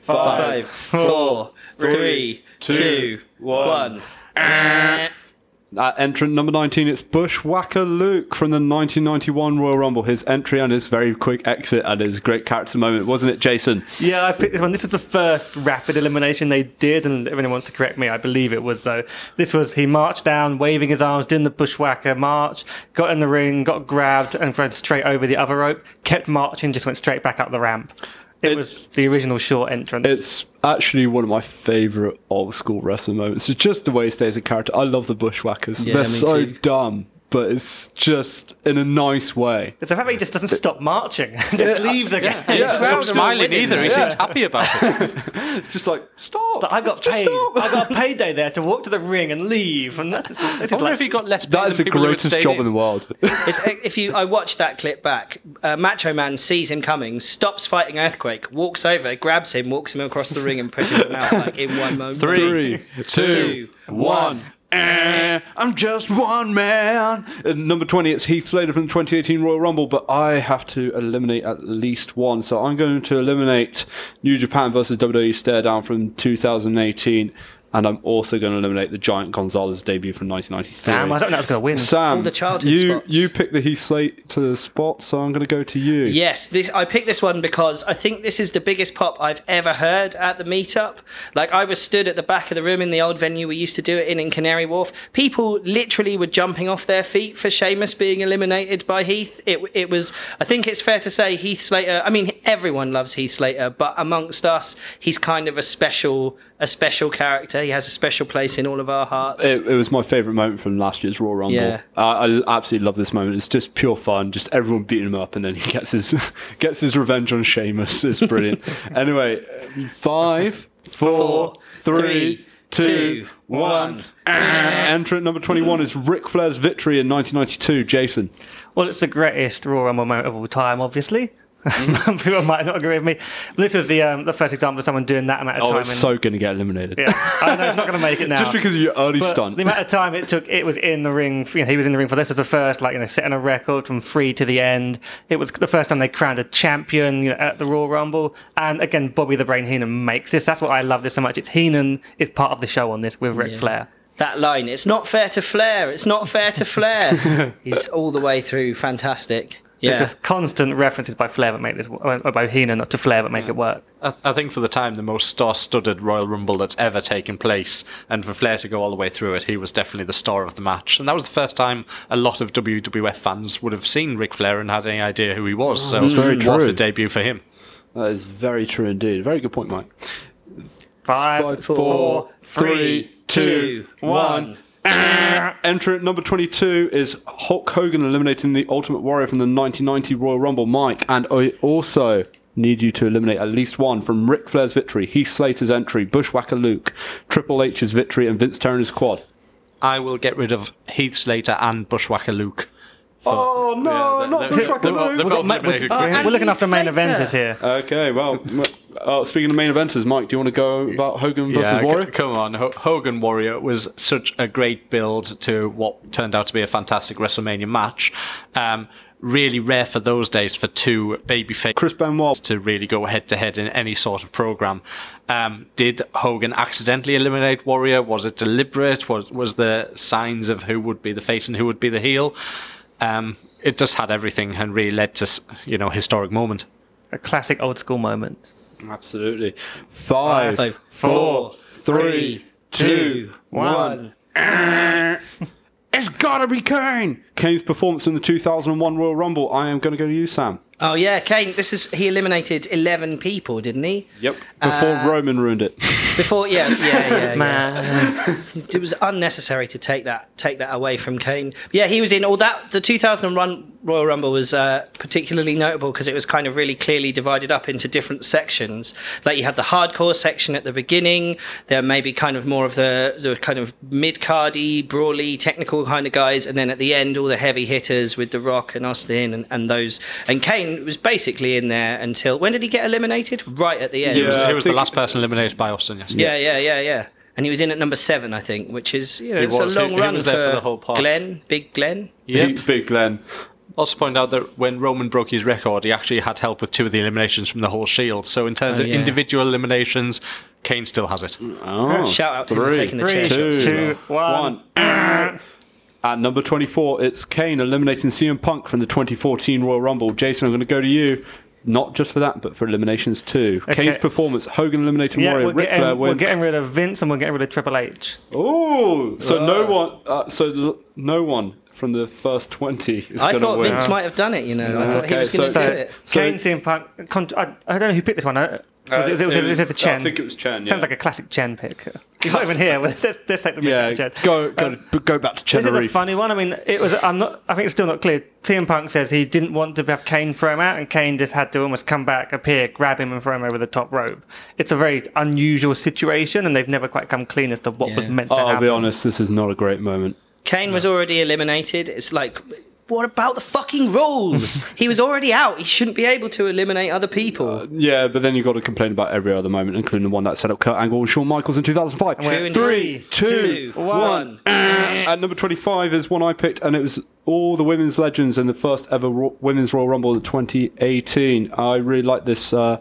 Five, Five four, four, three, three two, one. one. At entrant number nineteen, it's Bushwhacker Luke from the nineteen ninety-one Royal Rumble. His entry and his very quick exit and his great character moment, wasn't it, Jason? Yeah, I picked this one. This is the first rapid elimination they did, and if anyone wants to correct me, I believe it was, though. This was, he marched down, waving his arms, doing the Bushwhacker march, got in the ring, got grabbed, and thrown straight over the other rope, kept marching, just went straight back up the ramp. It, it was the original short entrance. It's actually one of my favourite old school wrestling moments. It's just the way he stays in character. I love the Bushwhackers. Yeah, they're so too. dumb, but it's just in a nice way. It's the fact that he just doesn't stop marching. Just leaves again. Yeah. Yeah. Yeah. He's not smiling either. He yeah. seems happy about it. It's just like, stop. Like, I got paid. Stop. I got a payday there to walk to the ring and leave. And that's, that's I wonder like, if he got less paid. That is the greatest job in. in the world. It's, if you, I watched that clip back. Uh, Macho Man sees him coming, stops fighting Earthquake, walks over, grabs him, walks him across the ring and pushes him out like in one moment. Three, Three two, two, one. Eh, I'm just one man. At number twenty, it's Heath Slater from the twenty eighteen Royal Rumble, but I have to eliminate at least one, so I'm going to eliminate New Japan versus W W E Stare Down from two thousand eighteen, and I'm also going to eliminate the Giant Gonzalez debut from nineteen ninety-three. Sam, I don't know who's going to win. Sam, all the childhood you, spots. You picked the Heath Slater spot, so I'm going to go to you. Yes, this, I picked this one because I think this is the biggest pop I've ever heard at the meetup. Like, I was stood at the back of the room in the old venue we used to do it in, in Canary Wharf. People literally were jumping off their feet for Sheamus being eliminated by Heath. It, it was, I think it's fair to say Heath Slater, I mean, everyone loves Heath Slater, but amongst us, he's kind of a special... a special character. He has a special place in all of our hearts. It, it was my favourite moment from last year's Royal Rumble. Yeah. I, I absolutely love this moment. It's just pure fun. Just everyone beating him up, and then he gets his gets his revenge on Sheamus. It's brilliant. Anyway, five, four, four three, three, two, one. Entrant number twenty-one is Ric Flair's victory in nineteen ninety-two. Jason. Well, it's the greatest Royal Rumble moment of all time, obviously. People might not agree with me. This is the um, the first example of someone doing that amount of oh, time. Oh, it's and, so going to get eliminated. Yeah, I know it's not going to make it now. Just because of your early but stunt. The amount of time it took, it was in the ring. You know, he was in the ring for this as the first, like you know, setting a record from free to the end. It was the first time they crowned a champion you know, at the Royal Rumble. And again, Bobby the Brain Heenan makes this. That's what I love this so much. It's Heenan is part of the show on this with Ric yeah. Flair. That line, it's not fair to Flair. It's not fair to Flair. He's all the way through fantastic. Yeah. It's just constant references by Flair that make this, or by Heenan, not to Flair, but make yeah. it work. I, I think for the time, the most star-studded Royal Rumble that's ever taken place, and for Flair to go all the way through it, he was definitely the star of the match. And that was the first time a lot of W W F fans would have seen Ric Flair and had any idea who he was. So that's very true. What a debut for him. That is very true indeed. Very good point, Mike. Five, Five four, four, three, two, one. Entrant number twenty-two is Hulk Hogan eliminating the Ultimate Warrior from the nineteen ninety Royal Rumble. Mike, and I also need you to eliminate at least one from Ric Flair's victory, Heath Slater's entry, Bushwhacker Luke, Triple H's victory, and Vince Turner's quad. I will get rid of Heath Slater and Bushwhacker Luke. For, oh no, yeah, not Bushwhacker Luke! We're looking after main eventers here. Okay, well, uh, speaking of main eventers, Mike, do you want to go about Hogan versus yeah, Warrior? C- come on, H- Hogan Warrior was such a great build to what turned out to be a fantastic WrestleMania match. Um, really rare for those days for two babyfaces, Chris Benoit, to really go head to head in any sort of program. Um, did Hogan accidentally eliminate Warrior? Was it deliberate? Was was there signs of who would be the face and who would be the heel? Um, it just had everything and really led to, you know, historic moment. A classic old school moment. Absolutely. Five, Five four, four, three, two, one. It's gotta be Kane. Kane's performance in the two thousand one Royal Rumble. I am going to go to you, Sam. Oh, yeah, Kane. This is he eliminated eleven people, didn't he? Yep. Before uh, Roman ruined it. Before, yeah, yeah, yeah. Man, yeah. It was unnecessary to take that take that away from Kane. Yeah, he was in all that. The two thousand one Royal Rumble was uh, particularly notable because it was kind of really clearly divided up into different sections. Like you had the hardcore section at the beginning. There may be kind of more of the the kind of mid-cardy, brawly, technical kind of guys, and then at the end, all the heavy hitters with The Rock and Austin and, and those. And Kane was basically in there until when did he get eliminated? Right at the end. Yeah, he was, he was the last person eliminated by Austin. Yes. Yeah, yeah, yeah, yeah. And he was in at number seven, I think, which is you know he it's was, a long he, run he was there for, for the whole part. Glenn, Big Glenn. Yeah, big, big Glenn. Also point out that when Roman broke his record, he actually had help with two of the eliminations from the whole Shield. So in terms oh, yeah. of individual eliminations, Kane still has it. Oh, shout out to three, him for taking the three, chair two, shots. Two, one. one. At number twenty-four, it's Kane eliminating C M Punk from the twenty fourteen Royal Rumble. Jason, I'm going to go to you, not just for that, but for eliminations too. Okay. Kane's performance, Hogan eliminating yeah, Warrior, Ric Flair getting, wins. We're getting rid of Vince and we're getting rid of Triple H. Ooh, so oh. no one, uh, so l- no one from the first twenty is going to win. I thought Vince might have done it, you know. Yeah. I thought okay. he was going to so, do so it. Kane, so, C M Punk, con- I, I don't know who picked this one. I, Uh, it was, it was, it was, it was a Chen. I think it was Chen. Yeah. Sounds like a classic Chen pick. He's not even here. Let's, let's take the yeah, Chen. Go, go, um, go back to Chen. This is a funny one. I mean, it was. I'm not. I think it's still not clear. C M Punk says he didn't want to have Kane throw him out, and Kane just had to almost come back, appear, grab him, and throw him over the top rope. It's a very unusual situation, and they've never quite come clean as to what yeah. was meant to oh, happen. I'll be honest. This is not a great moment. Kane no. was already eliminated. It's like. What about the fucking rules? He was already out. He shouldn't be able to eliminate other people. Uh, yeah, but then you've got to complain about every other moment, including the one that set up Kurt Angle and Shawn Michaels in two thousand five. Three, three, two, two one. one. At number twenty-five is one I picked, and it was all the women's legends in the first ever Ro- Women's Royal Rumble of twenty eighteen. I really like this. Uh,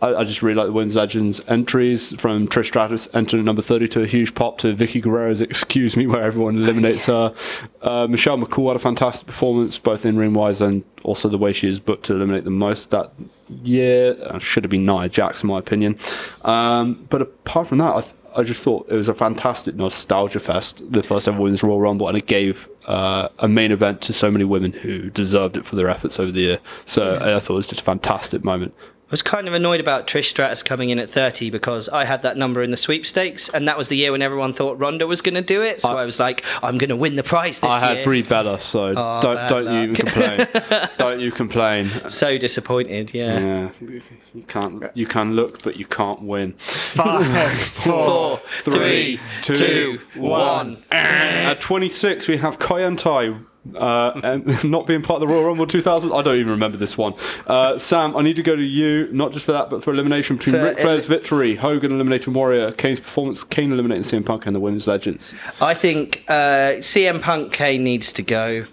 I, I just really like the women's legends entries from Trish Stratus entering number thirty to a huge pop to Vicky Guerrero's Excuse Me, where everyone eliminates her. Uh, Michelle McCool had a fantastic performance, both in ring wise and also the way she is booked to eliminate the most. That year uh, should have been Nia Jax, in my opinion. Um, but apart from that, I th- I just thought it was a fantastic nostalgia fest, the first ever Women's Royal Rumble, and it gave uh, a main event to so many women who deserved it for their efforts over the year. So yeah. I thought it was just a fantastic moment. I was kind of annoyed about Trish Stratus coming in at thirty because I had that number in the sweepstakes, and that was the year when everyone thought Ronda was going to do it. So I, I was like, I'm going to win the prize this year. I had year. Brie Bella, so oh, don't don't luck. you even complain. Don't you complain. So disappointed, yeah. Yeah, you can't you can look, but you can't win. Five, four, three, three, two, one. At twenty-six, we have Kaientai. Uh, and not being part of the Royal Rumble two thousand, I don't even remember this one. Uh, Sam, I need to go to you, not just for that, but for elimination between for Ric Flair's every- victory, Hogan eliminating Warrior, Kane's performance, Kane eliminating C M Punk, and the women's legends. I think uh, C M Punk, Kane needs to go,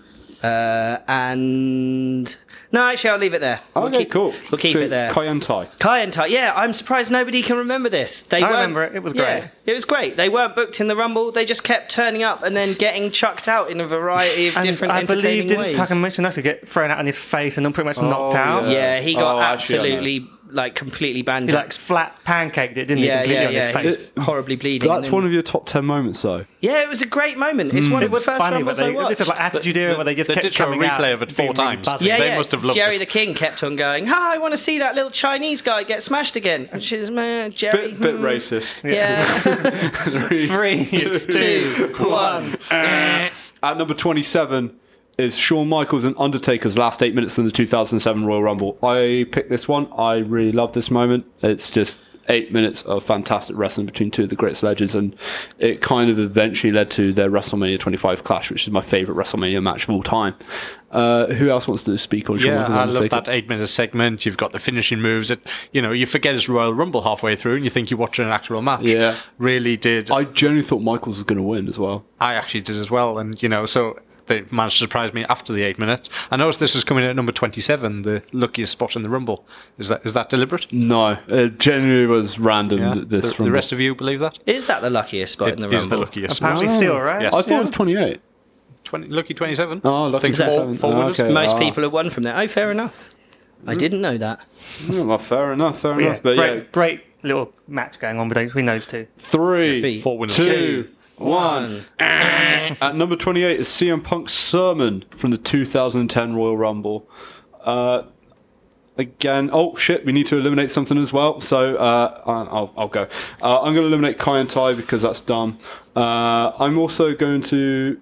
uh, and. No, actually, I'll leave it there. We'll okay, keep, cool. We'll keep so, it there. Kaientai. Kaientai, yeah. I'm surprised nobody can remember this. They I remember it. It was great. Yeah, it was great. They weren't booked in the Rumble. They just kept turning up and then getting chucked out in a variety of and different I entertaining believe, ways. I believe didn't Tucker Mitchell actually get thrown out on his face and then pretty much oh, knocked out? Yeah, yeah he got oh, absolutely... Actually, like completely bandaged. He like flat pancaked it, didn't yeah, he? Completely yeah, yeah. on his face. It, horribly bleeding. That's one of your top ten moments, though. Yeah, it was a great moment. It's mm. one of it was the first funny, Rumbles I watched. This is like Attitude Era where they just they kept did coming out. They did a replay of it four times. Really yeah, they yeah. must have loved Jerry it. Jerry the King kept on going, ha, oh, I want to see that little Chinese guy get smashed again. Which is, man, Jerry. Bit, hmm. bit racist. Yeah. yeah. Three, Three, two, two, two one. Uh, at number twenty-seven... is Shawn Michaels and Undertaker's last eight minutes in the two thousand seven Royal Rumble. I picked this one. I really love this moment. It's just eight minutes of fantastic wrestling between two of the greatest legends, and it kind of eventually led to their WrestleMania twenty-five clash, which is my favourite WrestleMania match of all time. Uh, who else wants to speak on Shawn yeah, Michaels? I Undertaker? Love that eight-minute segment. You've got the finishing moves. It, you know, you forget it's Royal Rumble halfway through, and you think you're watching an actual match. Yeah, really did. I genuinely thought Michaels was going to win as well. I actually did as well, and you know, so. They managed to surprise me after the eight minutes. I noticed this is coming in at number twenty-seven, the luckiest spot in the Rumble. Is that is that deliberate? No, it genuinely was random. Yeah. This the, Rumble. The rest of you believe that? Is that the luckiest spot it in the Rumble? It is the luckiest spot. Apparently still, right? Yes. I thought yeah. it was twenty-eight. twenty, lucky twenty-seven. Oh, lucky twenty-seven. Four, four oh, okay. Most oh. people have won from there. Oh, fair enough. I didn't know that. Oh, well, fair enough, fair but enough. Yeah, but great, yeah. great little match going on between those two. Three, Three. four winners. Two. two one. At number twenty-eight is C M Punk's sermon from the two thousand ten Royal Rumble. Uh, again, oh shit, we need to eliminate something as well. So uh, I'll, I'll go. Uh, I'm going to eliminate Kaientai because that's dumb. Uh, I'm also going to...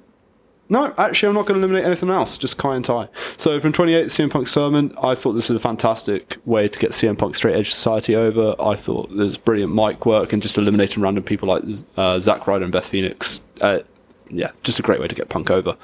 No, actually, I'm not going to eliminate anything else, just Kaientai. So from twenty-eight, C M Punk's sermon, I thought this was a fantastic way to get C M Punk's Straight Edge Society over. I thought there's brilliant mic work and just eliminating random people like uh, Zack Ryder and Beth Phoenix. Uh, yeah, just a great way to get Punk over.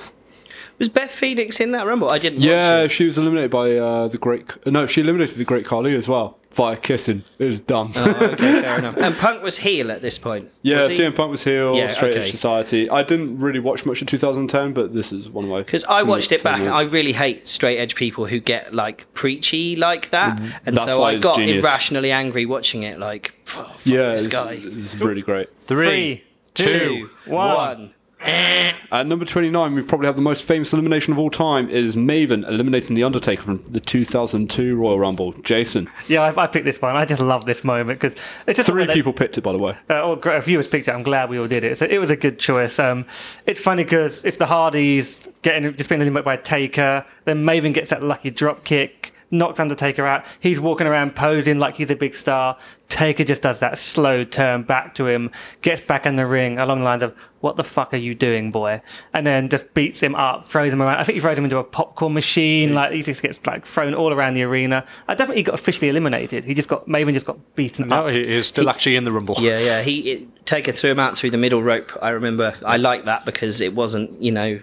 Was Beth Phoenix in that Rumble? I didn't yeah, watch it. She was eliminated by uh, the Great... No, she eliminated the Great Khali as well via kissing. It was dumb. Oh, okay, fair enough. And Punk was heel at this point? Yeah, C M Punk was heel, yeah, Straight Edge okay. Society. I didn't really watch much in two thousand ten, but this is one of my... Because I watched it back, and I really hate Straight Edge people who get, like, preachy like that, mm-hmm. and That's so I got genius. irrationally angry watching it, like, oh, fuck yeah, this it's, guy. It's really great. Three, Three two, two, one... one. At number twenty-nine, we probably have the most famous elimination of all time. It is Maven eliminating The Undertaker from the two thousand two Royal Rumble. Jason. Yeah, I, I picked this one. I just love this moment because it's just three people picked it, by the way. Uh, or a few of us picked it. I'm glad we all did it. So it was a good choice. Um, it's funny because it's the Hardys getting just being eliminated by Taker. Then Maven gets that lucky drop kick, knocks Undertaker out. He's walking around posing like he's a big star. Taker just does that slow turn back to him, gets back in the ring along the lines of, what the fuck are you doing, boy? And then just beats him up, throws him around. I think he throws him into a popcorn machine. Yeah. Like, he just gets like thrown all around the arena. I definitely got officially eliminated. He just got, Maven just got beaten no, up. No, he is still he, actually in the Rumble. Yeah, yeah. He it, Taker threw him out through the middle rope. I remember. I like that because it wasn't, you know,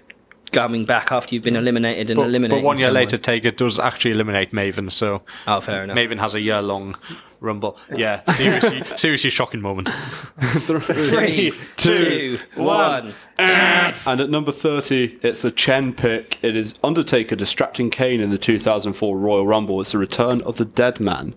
coming back after you've been eliminated and but, eliminated. But one year someone. later, Taker does actually eliminate Maven, so oh, fair enough. Maven has a year-long Rumble. Yeah, seriously, seriously shocking moment. Three, Three two, two, one. And at number thirty, it's a Chen pick. It is Undertaker distracting Kane in the two thousand four Royal Rumble. It's the return of the Dead Man.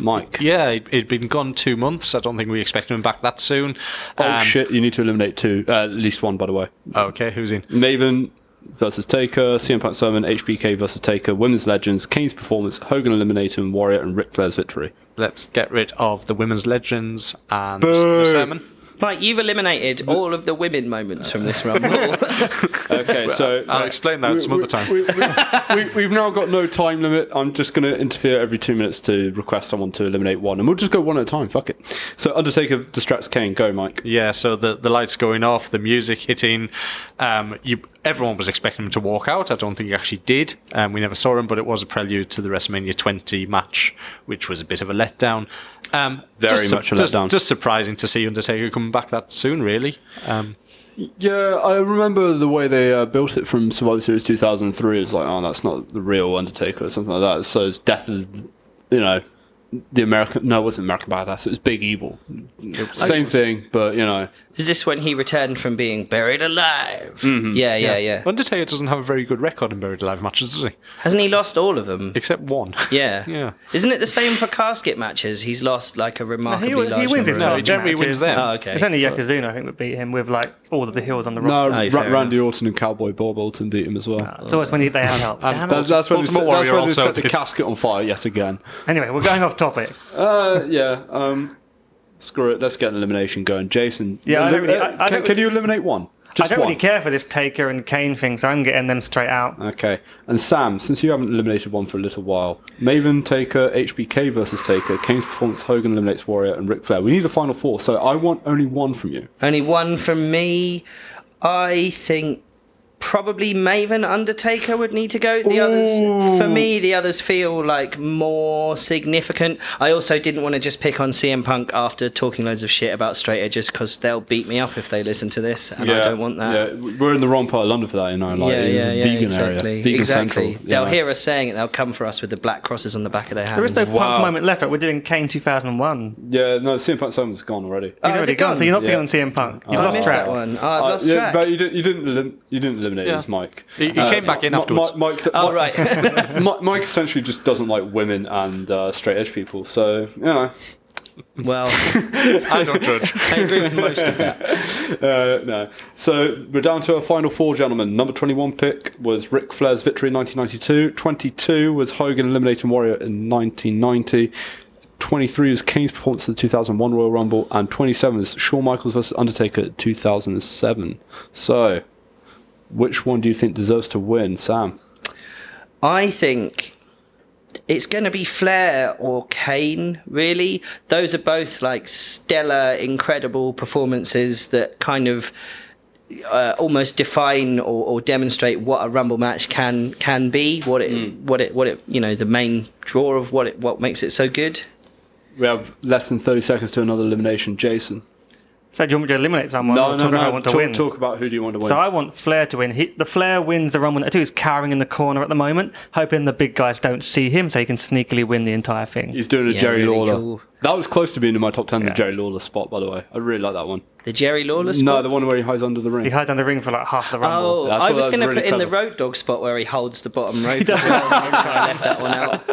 Mike. Yeah, he'd been gone two months. I don't think we expected him back that soon. Oh, um, shit, you need to eliminate two. Uh, at least one, by the way. Okay, who's in? Maven versus Taker, C M Punk Sermon, H B K versus Taker, Women's Legends, Kane's performance, Hogan eliminating Warrior, and Ric Flair's victory. Let's get rid of the Women's Legends and Boo! The Sermon. Mike, you've eliminated all of the women moments from this Rumble. Okay, so... I'll right. explain that we, some we, other time. We, we, we, we've now got no time limit. I'm just going to interfere every two minutes to request someone to eliminate one, and we'll just go one at a time. Fuck it. So Undertaker distracts Kane. Go, Mike. Yeah, so the, the lights going off, the music hitting. Um, you, everyone was expecting him to walk out. I don't think he actually did. Um, we never saw him, but it was a prelude to the WrestleMania twenty match, which was a bit of a letdown. Um, Very just, much a just, letdown. Just surprising to see Undertaker come back that soon, really. Um, yeah, I remember the way they uh, built it from Survivor Series two thousand three. It was like, oh, that's not the real Undertaker or something like that. So it's death of, you know, the American... No, it wasn't American Badass. It was Big Evil. Was Same thing, but, you know... Is this when he returned from being buried alive? Mm-hmm. Yeah, yeah, yeah, yeah. Undertaker doesn't have a very good record in buried alive matches, does he? Hasn't he lost all of them? Except one. Yeah. yeah. Isn't it the same for casket matches? He's lost, like, a remarkably no, he, large he wins his no, generally wins them. Oh, okay. It's only Yokozuna, I think, would beat him with, like, all of the heels on the roster. No, no Ra- Randy Orton and Cowboy Bob Orton beat him as well. No, it's always when he, they had help. Damn, that's, that's when Ultimate Warrior set, also set the casket on fire yet again. Anyway, we're going off topic. Uh, yeah, um... Screw it, let's get an elimination going. Jason, yeah, elim- really, I, I can, can you eliminate one? Just I don't one. really care for this Taker and Kane thing, so I'm getting them straight out. Okay. And Sam, since you haven't eliminated one for a little while, Maven, Taker, H B K versus Taker, Kane's performance, Hogan eliminates Warrior, and Ric Flair. We need a final four, so I want only one from you. Only one from me. I think probably Maven, Undertaker would need to go. The Ooh. others, for me, the others feel like more significant. I also didn't want to just pick on C M Punk after talking loads of shit about straight edges because they'll beat me up if they listen to this, and yeah, I don't want that. Yeah, we're in the wrong part of London for that, you know. Like, yeah, it's yeah, a yeah, vegan exactly. area, vegan exactly. Central, they'll know. hear us saying it. They'll come for us with the black crosses on the back of their hands. There is no Punk wow. moment left. Right? We're doing Kane two thousand one. Yeah, no, C M Punk's someone's gone already. He's oh, already gone. gone. So you're not yeah. picking on C M Punk. You've oh, lost track. That one. Oh, I've uh, lost yeah, track. But you didn't. You didn't. You didn't eliminate. It yeah. is Mike. He, he uh, came back in afterwards. Mike, Mike, oh, Mike, right. Mike, Mike essentially just doesn't like women and uh, straight edge people, so, you know. Well, I don't judge. I agree with most of that. Uh, no. So, we're down to our final four, gentlemen. Number twenty-one pick was Ric Flair's victory in nineteen ninety-two. twenty-two was Hogan eliminating Warrior in nineteen ninety. twenty-three is Kane's performance at the two thousand one Royal Rumble, and twenty-seven is Shawn Michaels versus Undertaker at two thousand seven. So, which one do you think deserves to win, Sam? I think it's going to be Flair or Kane, really. Those are both like stellar, incredible performances that kind of uh, almost define or, or demonstrate what a Rumble match can can be, what it mm. what it what it you know, the main draw of what it what makes it so good. We have less than thirty seconds to another elimination, Jason. So do you want me to eliminate someone? No, or no, talk no. About I want to talk, win? Talk about who do you want to win. So I want Flair to win. He, the Flair wins the Rumble. He's cowering in the corner at the moment, hoping the big guys don't see him so he can sneakily win the entire thing. He's doing a yeah, Jerry really Lawler. Cool. That was close to being in my top ten, yeah. The Jerry Lawler spot, by the way. I really like that one. The Jerry Lawler spot? No, the one where he hides under the ring. He hides under the ring for like half the Rumble. Oh, yeah, I, I was going to really put clever. in the Road Dogg spot where he holds the bottom rope. Well, I left that one out.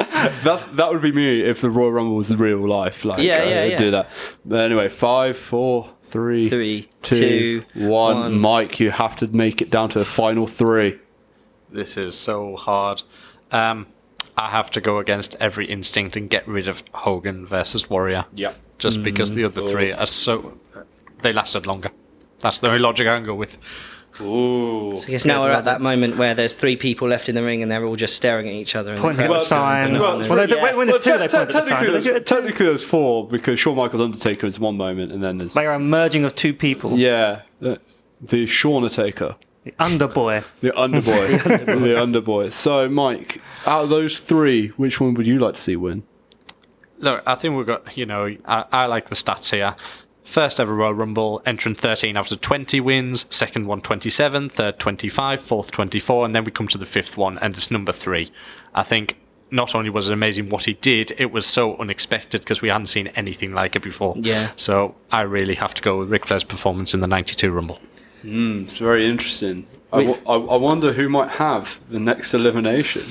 That's, that would be me if the Royal Rumble was real life. Like, yeah, uh, yeah, yeah. Do that. But anyway, five, four... Three, three two, two, one. one. Mike, you have to make it down to the final three. This is so hard. Um, I have to go against every instinct and get rid of Hogan versus Warrior. Yeah. Just mm. because the other three are so... They lasted longer. That's the only logic I can go with. Ooh. So I guess now we're at that moment where there's three people left in the ring and they're all just staring at each other. Pointing at the sign. Well, when there's two, they point at the sign. Technically there's four, because Shawn Michaels Undertaker is one moment and then there's... Like a merging of two people. Yeah. The, the Shawnertaker. The Underboy. The Underboy. The Underboy. So, Mike, out of those three, which one would you like to see win? Look, I think we've got, you know, I, I like the stats here. First ever Royal Rumble, entrant thirteen after twenty wins, second one twenty-seven, third twenty-five, fourth twenty-four, and then we come to the fifth one, and it's number three. I think not only was it amazing what he did, it was so unexpected because we hadn't seen anything like it before. Yeah. So I really have to go with Ric Flair's performance in the ninety-two Rumble. Mm, it's very interesting. I, w- I wonder who might have the next elimination.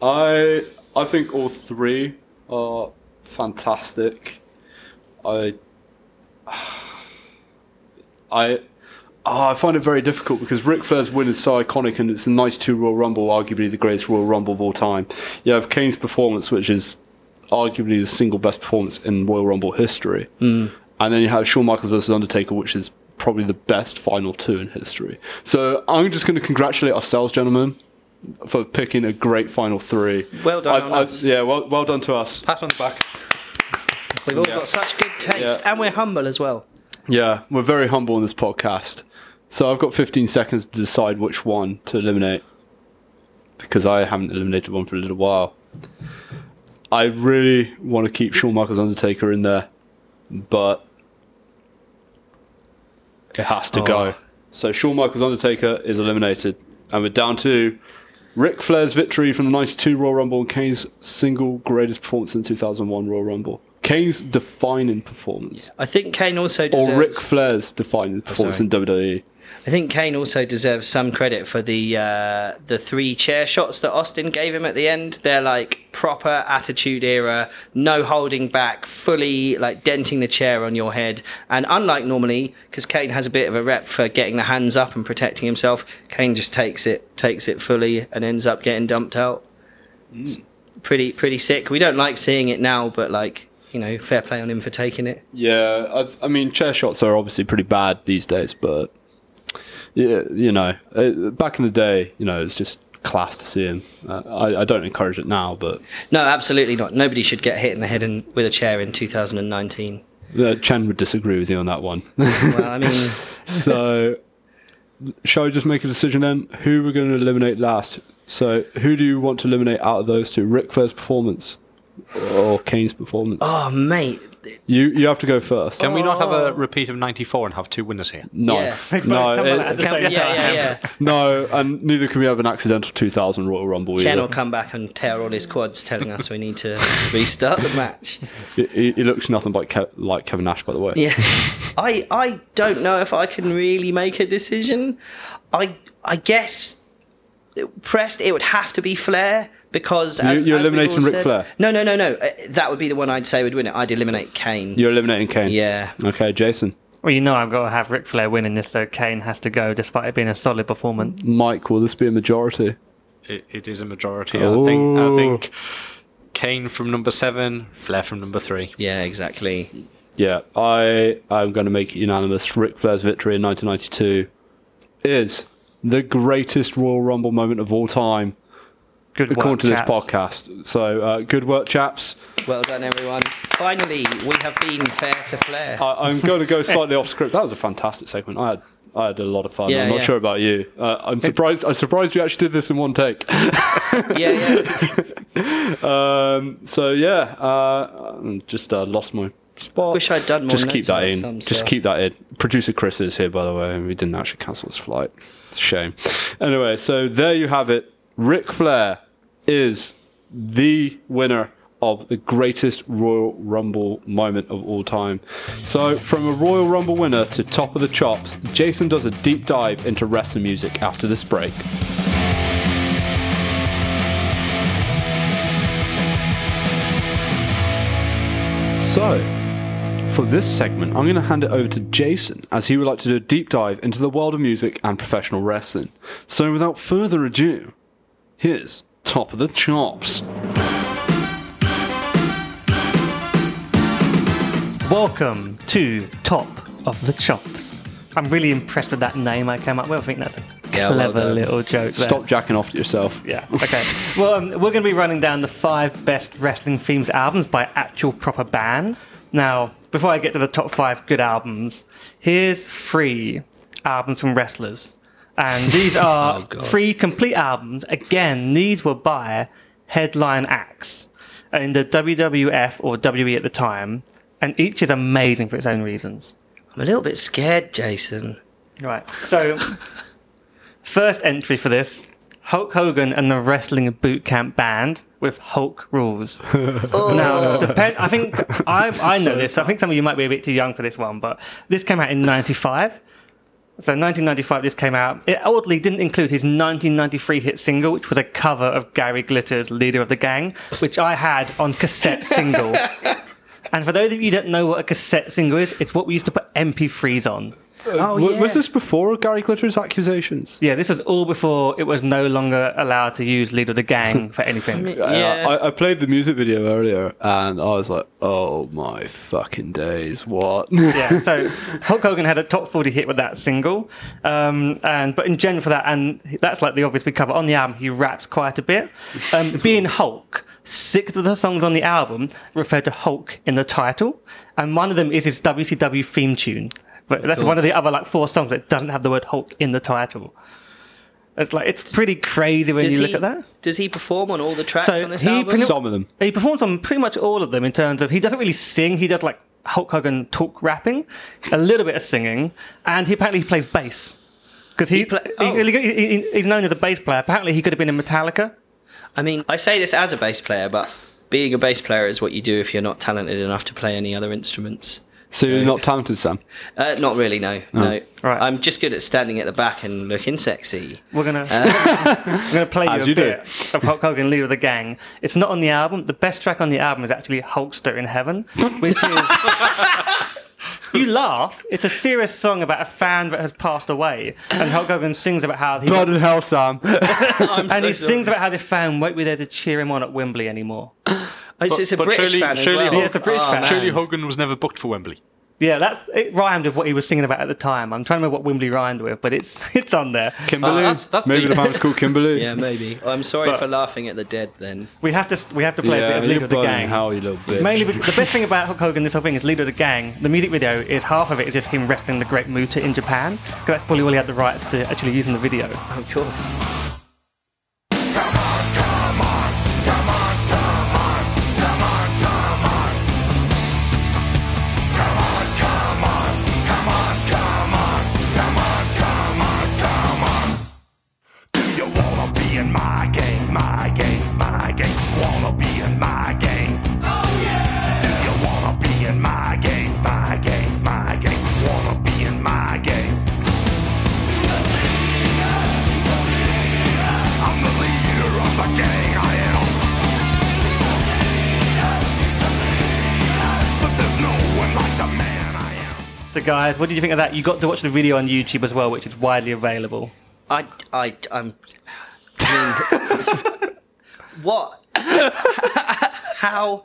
I I think all three are fantastic. I... I oh, I find it very difficult because Ric Flair's win is so iconic, and it's the ninety-two Royal Rumble, arguably the greatest Royal Rumble of all time. You have Kane's performance, which is arguably the single best performance in Royal Rumble history. Mm. And then you have Shawn Michaels versus Undertaker, which is probably the best final two in history. So I'm just going to congratulate ourselves, gentlemen, for picking a great final three. Well done. I, I, I, yeah, well, well done to us. Pat on the back. We've all yeah. got such good taste, yeah. and we're humble as well. Yeah, we're very humble in this podcast. So I've got fifteen seconds to decide which one to eliminate, because I haven't eliminated one for a little while. I really want to keep Shawn Michaels Undertaker in there, but it has to oh. go. So Shawn Michaels Undertaker is eliminated, and we're down to Ric Flair's victory from the ninety-two Royal Rumble and Kane's single greatest performance in the two thousand one Royal Rumble. Kane's defining performance. I think Kane also deserves... Or Ric Flair's defining performance oh, in W W E. I think Kane also deserves some credit for the uh, the three chair shots that Austin gave him at the end. They're like proper Attitude Era, no holding back, fully like denting the chair on your head. And unlike normally, because Kane has a bit of a rep for getting the hands up and protecting himself, Kane just takes it, takes it fully and ends up getting dumped out. Mm. Pretty, pretty sick. We don't like seeing it now, but like... You know, fair play on him for taking it. Yeah, I've, I mean, chair shots are obviously pretty bad these days, but, yeah, you know, back in the day, you know, it's just class to see him. Uh, I, I don't encourage it now, but... No, absolutely not. Nobody should get hit in the head in, with a chair in two thousand nineteen. Uh, Chen would disagree with you on that one. Well, I mean... So, shall we just make a decision then? Who we're going to eliminate last? So, who do you want to eliminate out of those two? Ric Flair's performance? Or Kane's performance. Oh, mate. You you have to go first. Can oh. we not have a repeat of ninety-four and have two winners here? No. Yeah. No, it, it, yeah, yeah, yeah. No, and neither can we have an accidental two thousand Royal Rumble. Chen will come back and tear all his quads, telling us we need to restart the match. He looks nothing like, Ke- like Kevin Nash, by the way. Yeah. I, I don't know if I can really make a decision. I, I guess... Pressed, it would have to be Flair because as, you're as eliminating Ric Flair. No, no, no, no. Uh, that would be the one I'd say would win it. I'd eliminate Kane. You're eliminating Kane. Yeah. Okay, Jason. Well, you know I've got to have Ric Flair winning this, so Kane has to go, despite it being a solid performance. Mike, will this be a majority? It, it is a majority. Oh. I think. I think Kane from number seven, Flair from number three. Yeah, exactly. Yeah, I, I'm going to make it unanimous. Ric Flair's victory in nineteen ninety-two is the greatest Royal Rumble moment of all time. Good according work, to this chaps. Podcast. So, uh, good work, chaps. Well done, everyone. Finally, we have been fair to Flair. I, I'm going to go slightly off script. That was a fantastic segment. I had I had a lot of fun. Yeah, I'm not yeah. sure about you. Uh, I'm surprised. I'm surprised you actually did this in one take. yeah, yeah. um, so yeah, uh, just uh, lost my spot. Wish I'd done more. Just keep that in. Just keep that in. Producer Chris is here, by the way, and we didn't actually cancel his flight. It's a shame. Anyway, so there you have it. Ric Flair is the winner of the greatest Royal Rumble moment of all time. So, from a Royal Rumble winner to top of the chops, Jason does a deep dive into wrestling music after this break. So, for this segment, I'm going to hand it over to Jason, as he would like to do a deep dive into the world of music and professional wrestling. So, without further ado, here's Top of the Chops. Welcome to Top of the Chops. I'm really impressed with that name I came up with. I think that's a yeah, clever well little joke there. Stop jacking off to yourself. Yeah, okay. Well, um, we're going to be running down the five best wrestling-themed albums by actual proper bands. Now, before I get to the top five good albums, here's three albums from wrestlers. And these are oh, three complete albums. Again, these were by headline acts in the W W F or W W E at the time. And each is amazing for its own reasons. I'm a little bit scared, Jason. Right. So, first entry for this, Hulk Hogan and the Wrestling Boot Camp Band with Hulk Rules. oh. Now, depend, I think I, I know this. So I think some of you might be a bit too young for this one, but this came out in ninety-five. So nineteen ninety-five, this came out. It oddly didn't include his nineteen ninety-three hit single, which was a cover of Gary Glitter's Leader of the Gang, which I had on cassette single. And for those of you who don't know what a cassette single is, it's what we used to put M P threes on. Uh, oh, w- yeah. Was this before Gary Glitter's accusations? Yeah, this was all before it was no longer allowed to use Leader of the Gang for anything. yeah. I, I played the music video earlier and I was like, oh my fucking days, what? yeah, so Hulk Hogan had a top forty hit with that single. Um, and But in general for that, and that's like the obvious we cover on the album, he raps quite a bit. Um, being Hulk, six of the songs on the album refer to Hulk in the title, and one of them is his W C W theme tune. But that's one of the other like four songs that doesn't have the word Hulk in the title. It's like it's pretty crazy when does you he, look at that. Does he perform on all the tracks so on this he album? Pre- Some of them. He performs on pretty much all of them in terms of he doesn't really sing. He does like Hulk Hogan talk rapping, a little bit of singing, and he apparently plays bass because he, he, play, oh. he, he he's known as a bass player. Apparently, he could have been in Metallica. I mean, I say this as a bass player, but being a bass player is what you do if you're not talented enough to play any other instruments. So you're not talented, Sam? Uh, not really, no. Oh. No. Right. I'm just good at standing at the back and looking sexy. We're going uh, we're gonna play you a you bit do. of Hulk Hogan, Leader of the Gang. It's not on the album. The best track on the album is actually Hulkster in Heaven, which is... You laugh. It's a serious song about a fan that has passed away. And Hulk Hogan sings about how... He God in hell, Sam. I'm and so he sorry. sings about how this fan won't be there to cheer him on at Wembley anymore. But, it's, it's, a but surely, well. surely, yeah, it's a British oh, fan. Surely Hogan was never booked for Wembley. Yeah, that's it rhymed with what he was singing about at the time. I'm trying to remember what Wembley rhymed with, but it's it's on there. Kimberley. Uh, that's, that's maybe deep. The band was called Kimberley. yeah, maybe. Oh, I'm sorry but for laughing at the dead then. We have to we have to play yeah, a bit of Leader of the Gang. How you little bitch. Mainly the best thing about Hulk Hogan, this whole thing, is Leader of the Gang. The music video is half of it is just him wrestling the Great Muta in Japan, because that's probably all he had the rights to actually use in the video. Oh, of course. So guys, what did you think of that? You got to watch the video on YouTube as well, which is widely available. I, I, I'm. I mean, what? how...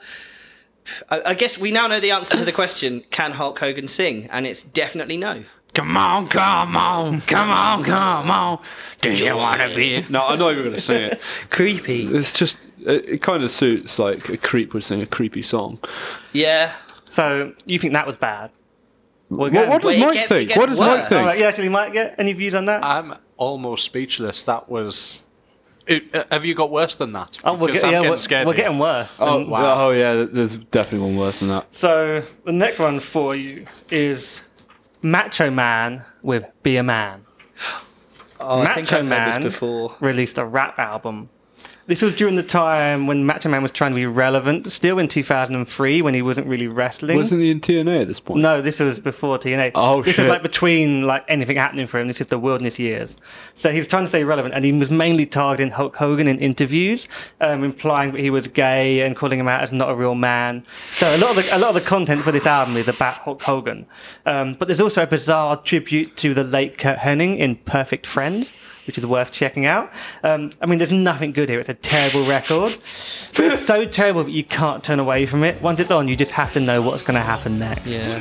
I guess we now know the answer to the question, can Hulk Hogan sing? And it's definitely no. Come on, come on, come on, come on. Do you want to be... No, I'm not even going to sing it. Creepy. It's just, it, it kind of suits like a creep would sing a creepy song. Yeah. So you think that was bad? What, what does Mike gets, think? What does worse. Mike think? All right, yeah, actually, Mike, yeah, any views on that? I'm almost speechless. That was... It, uh, have you got worse than that? Because oh, we're, get, I'm yeah, getting we're, scared we're getting worse. Oh, wow. Oh, yeah, there's definitely one worse than that. So the next one for you is Macho Man with Be a Man. Oh, Macho I think I've Man heard this before. Released a rap album. This was during the time when Macho Man was trying to be relevant, still in two thousand three when he wasn't really wrestling. Wasn't he in T N A at this point? No, this was before T N A. Oh, this shit. This was like between like anything happening for him. This is the wilderness years. So he's trying to stay relevant, and he was mainly targeting Hulk Hogan in interviews, um, implying that he was gay and calling him out as not a real man. So a lot of the, a lot of the content for this album is about Hulk Hogan. Um, but there's also a bizarre tribute to the late Kurt Hennig in Perfect Friend, which is worth checking out. Um, I mean, there's nothing good here. It's a terrible record. It's so terrible that you can't turn away from it. Once it's on, you just have to know what's going to happen next. Yeah.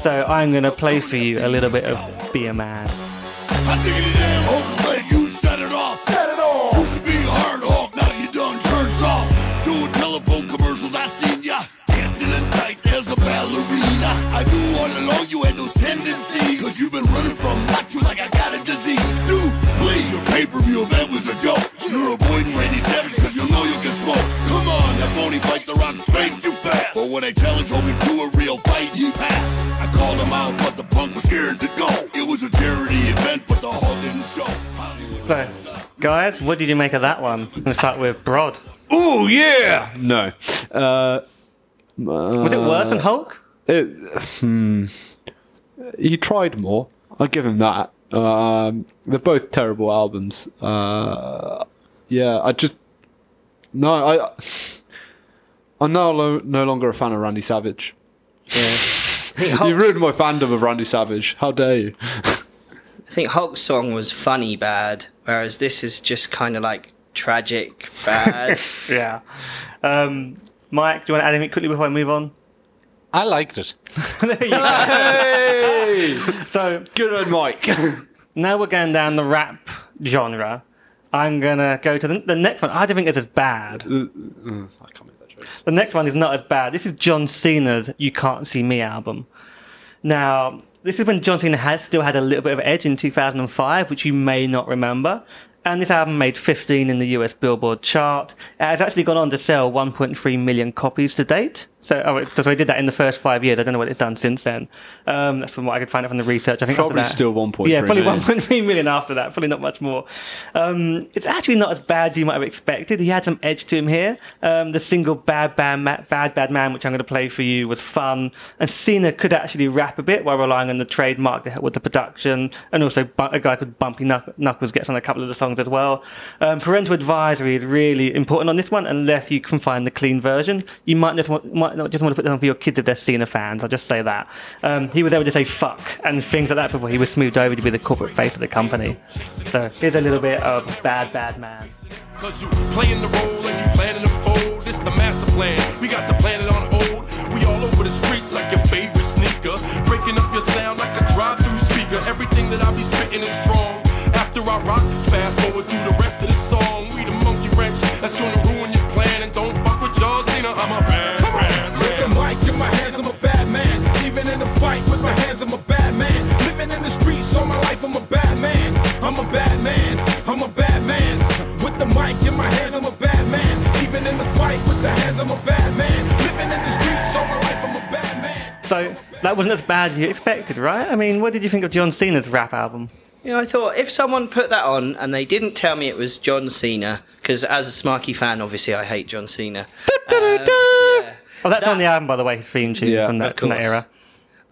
So I'm going to play for you a little bit of Be a Man. I dig it in, Hulk Hogan, you set it off. Set it off. Used to be hard Hulk, now you done turned soft. Doing telephone commercials, I seen ya. Dancing in tight as a ballerina. I knew all along you had those tendencies. Cause you've been running from macho like I got a disease. Dude. Your pay-per-view event was a joke. You're avoiding Randy Savage cause you know you can smoke. Come on, that phony fight the rock spanked you fast. But when I challenged Hogan to a real fight, he passed. I called him out, but the Punk was scared to go. It was a charity event, but the Hulk didn't show. So, guys, what did you make of that one? I'm going to start with Brod. Ooh, yeah! No. Uh, uh, was it worse than Hulk? It, hmm. He tried more. I'll give him that. Um, they're both terrible albums. Uh, yeah, I just no. I I'm now lo- no longer a fan of Randy Savage. Yeah. You ruined my fandom of Randy Savage. How dare you? I think Hulk's song was funny bad, whereas this is just kind of like tragic bad. Yeah. Um, Mike, do you want to add anything quickly before I move on? I liked it. There you go. Hey! So good old Mike. Now we're going down the rap genre. I'm gonna go to the, the next one. I don't think it's as bad. Uh, uh, I can't make that joke. The next one is not as bad. This is John Cena's "You Can't See Me" album. Now, this is when John Cena has still had a little bit of edge in two thousand five, which you may not remember. And this album made fifteen in the U S Billboard chart. It has actually gone on to sell one point three million copies to date. So, oh, it, so I did that in the first five years. I don't know what it's done since then. Um, that's from what I could find out from the research. I think probably after that, still one point three. Yeah, probably one point three million after that. Probably not much more. Um, it's actually not as bad as you might have expected. He had some edge to him here. Um, the single "Bad Bad Ma- Bad Bad Man," which I'm going to play for you, was fun. And Cena could actually rap a bit while relying on the trademark to help with the production. And also, a guy called Bumpy Knuckles gets on a couple of the songs as well. Um, parental advisory is really important on this one, unless you can find the clean version. You might just want, might not just want to put this on for your kids if they're Cena fans. I'll just say that. Um, he was able to say "fuck" and things like that before he was smoothed over to be the corporate face of the company. So here's a little bit of "Bad Bad Man." Cause you playing the role and you planning to fold. It's the master plan. We got the planet on hold. We all over the streets like your favorite sneaker. Breaking up your sound like a drive-through speaker. Everything that I be spitting is strong. After I rock, fast forward through the rest of the song. We the monkey wrench that's gonna ruin your plan. And don't fuck with John Cena, I'm a bad, bad man. With the mic in my hands, I'm a bad man. Even in a fight with my hands, I'm a bad man. Living in the streets all my life, I'm a bad man. I'm a bad man, I'm a bad man. With the mic in my hands, I'm a bad man. Even in the fight with the hands, I'm a bad man. Living in the streets all my life, I'm a bad man. So that wasn't as bad as you expected, right? I mean, what did you think of John Cena's rap album? You know, I thought if someone put that on and they didn't tell me it was John Cena, because as a Smarky fan, obviously I hate John Cena. Um, yeah. Oh, that's that, on the album, by the way, his theme tune yeah, from, that, from that era.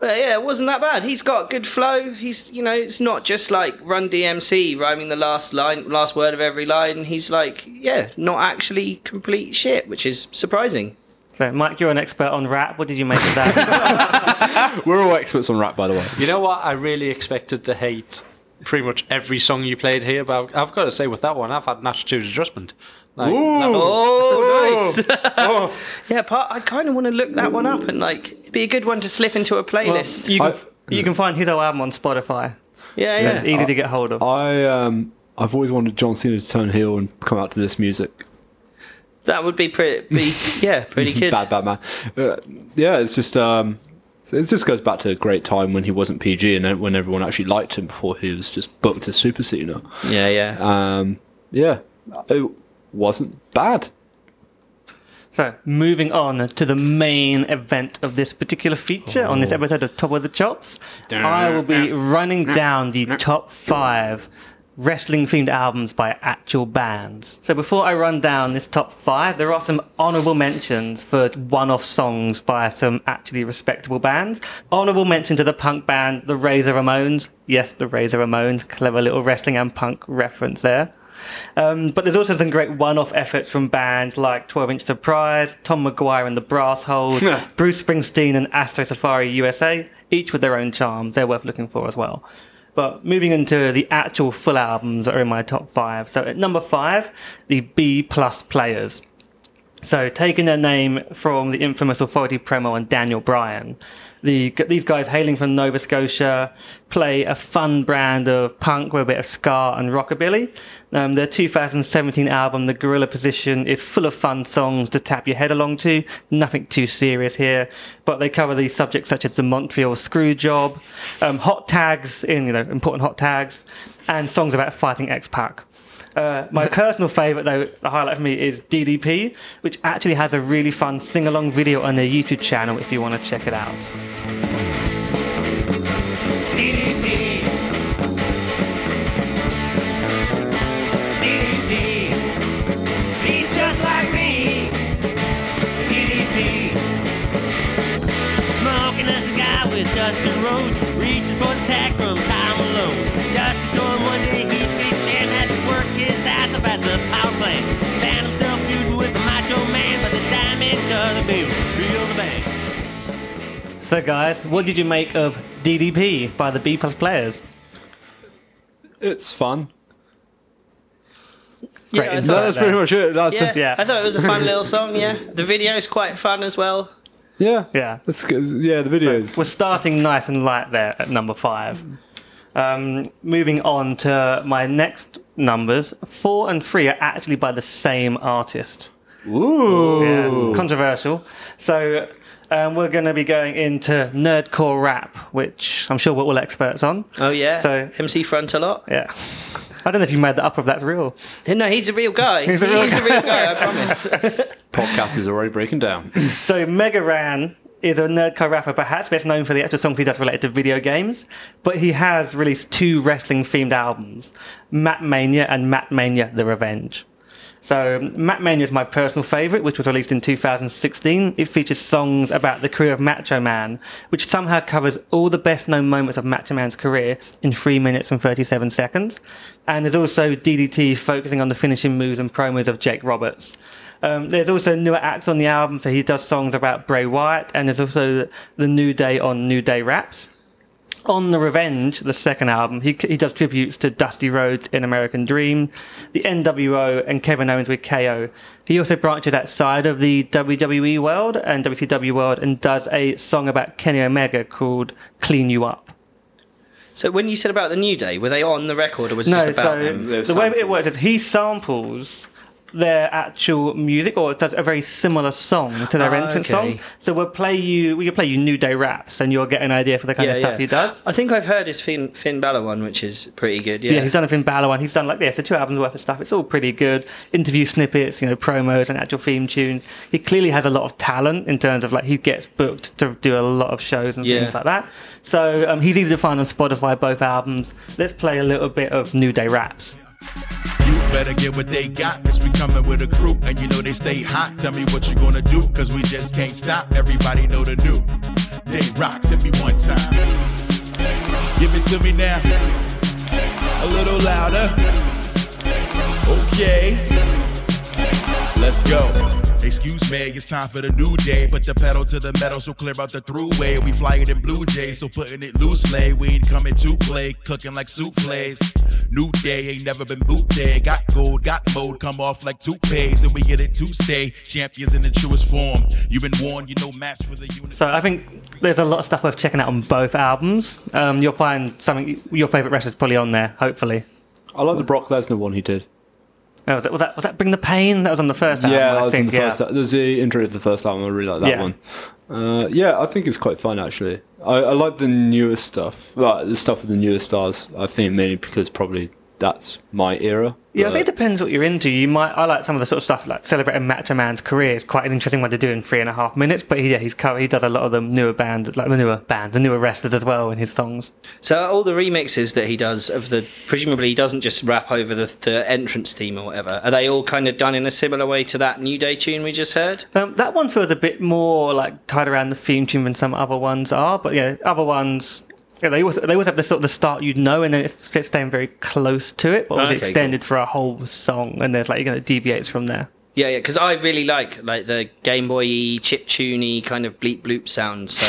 But yeah, it wasn't that bad. He's got good flow. He's, you know, it's not just like Run D M C rhyming the last line, last word of every line. He's like, yeah, not actually complete shit, which is surprising. So, Mike, you're an expert on rap. What did you make of that? We're all experts on rap, by the way. You know what? I really expected to hate pretty much every song you played here, but I've got to say with that one, I've had an attitude adjustment. Like, Ooh, that, oh, nice. oh. Yeah, but I kind of want to look that Ooh. one up and like it'd be a good one to slip into a playlist. Well, you, can, you can find his whole album on Spotify. Yeah, yeah. It's easy I, to get hold of. I um, I've always wanted John Cena to turn heel and come out to this music. That would be pretty, be, yeah, pretty good. Bad, bad man. Uh, yeah, it's just um, it just goes back to a great time when he wasn't P G and when everyone actually liked him before he was just booked as Super Cena. Yeah, yeah, um, yeah. It wasn't bad. So, moving on to the main event of this particular feature oh. on this episode of Top of the Chops, I will be running down the top five wrestling-themed albums by actual bands. So before I run down this top five, there are some honourable mentions for one-off songs by some actually respectable bands. Honourable mention to the punk band, the Razor Ramones. Yes, the Razor Ramones. Clever little wrestling and punk reference there. Um, but there's also some great one-off efforts from bands like twelve Inch Surprise, Tom Maguire and the Brass Holes, Bruce Springsteen and Astro Safari U S A, each with their own charms. They're worth looking for as well. But moving into the actual full albums that are in my top five. So at number five, the B Plus Players. So taking their name from the infamous Authority promo on Daniel Bryan. The, these guys, hailing from Nova Scotia, play a fun brand of punk with a bit of ska and rockabilly. Um, their two thousand seventeen album, The Gorilla Position, is full of fun songs to tap your head along to. Nothing too serious here, but they cover these subjects such as the Montreal Screwjob, um, hot tags in you know important hot tags, and songs about fighting X-Pac. Uh, my personal favourite, though, the highlight for me is D D P, which actually has a really fun sing-along video on their YouTube channel if you want to check it out. D D P. D D P. He's just like me. D D P. Smoking a cigar with Dusty Rhodes, reaching for the tag from Tom Malone. Dusty told him one day he'd be champ, had to work his ass about the power play. Found himself feuding with the Macho Man, but the diamond colored baby reeled the bank. So guys, what did you make of D D P by the B Plus Players? It's fun. Yeah, no, that's there. pretty much it. That's yeah, a- yeah, I thought it was a fun little song. Yeah, the video is quite fun as well. Yeah, yeah, that's good. Yeah, the videos. So we're starting nice and light there at number five. Um, moving on to my next numbers, four and three are actually by the same artist. Ooh, yeah, controversial. So. Um, we're going to be going into nerdcore rap, which I'm sure we're all experts on. Oh, yeah. So M C Front a lot. Yeah. I don't know if you made that up or if that's real. No, he's a real guy. he's a real, he's guy. A real guy, I promise. Podcast is already breaking down. So Mega Ran is a nerdcore rapper, perhaps best known for the actual songs he does related to video games. But he has released two wrestling-themed albums, Mat Mania and Mat Mania The Revenge. So, Mat Mania is my personal favourite, which was released in two thousand sixteen. It features songs about the career of Macho Man, which somehow covers all the best-known moments of Macho Man's career in three minutes and thirty-seven seconds. And there's also D D T focusing on the finishing moves and promos of Jake Roberts. Um, there's also newer acts on the album, so he does songs about Bray Wyatt, and there's also the New Day on New Day Raps. On The Revenge, the second album, he he does tributes to Dusty Rhodes in American Dream, the N W O and Kevin Owens with K O. He also branches outside of the W W E world and W C W world and does a song about Kenny Omega called Clean You Up. So when you said about The New Day, were they on the record or was it no, just about so them? No, so the way it works is he samples their actual music, or it's a very similar song to their oh, entrance okay. song. So we'll play you, we'll play you New Day Raps, and you'll get an idea for the kind yeah, of stuff yeah. he does. I think I've heard his Finn, Finn Balor one, which is pretty good. Yeah, yeah, he's done a Finn Balor one. He's done like this, yeah, the two albums worth of stuff. It's all pretty good. Interview snippets, you know, promos, and actual theme tunes. He clearly has a lot of talent in terms of like he gets booked to do a lot of shows and yeah. things like that. So um, he's easy to find on Spotify. Both albums. Let's play a little bit of New Day Raps. Better get what they got, cause we coming with a crew, and you know they stay hot. Tell me what you gonna do, cause we just can't stop. Everybody know the new. They rock, send me one time. Give it to me now. A little louder. Okay. Let's go. Excuse me, it's time for the new day. Put the pedal to the metal, so clear out the throughway. We flyin' in Blue Jays, so putting it loosely. We ain't coming to play, cooking like souffles. New day, ain't never been boot day. Got gold, got mode, come off like toupees. And we get it to stay, champions in the truest form. You've been warned, you know, match for the unit. So I think there's a lot of stuff worth checking out on both albums. Um, you'll find something, your favourite wrestler's probably on there, hopefully. I like the Brock Lesnar one he did. Oh, was that, was that was that Bring the Pain? That was on the first album, yeah, I was think. The first, yeah, there's the intro of the first album. I really like that yeah. one. Uh, yeah, I think it's quite fun, actually. I, I like the newest stuff. Like, the stuff with the newer stars, I think, mainly because probably that's my era. Yeah, I think it depends what you're into. You might. I like some of the sort of stuff, like celebrating Macho Man's career. It's quite an interesting one to do in three and a half minutes. But he, yeah, he's he does a lot of the newer bands, like the newer bands, the newer wrestlers as well in his songs. So all the remixes that he does of the, presumably he doesn't just rap over the, the entrance theme or whatever. Are they all kind of done in a similar way to that New Day tune we just heard? Um, that one feels a bit more like tied around the theme tune than some other ones are. But yeah, other ones. Yeah, they always, they always have the sort of the start you'd know, and then it's, it's staying very close to it, but it was okay, extended cool. for a whole song, and there's like, you know, it deviates from there. Yeah, yeah, because I really like like the Game Boy-y, chip-tune-y kind of bleep-bloop sound, so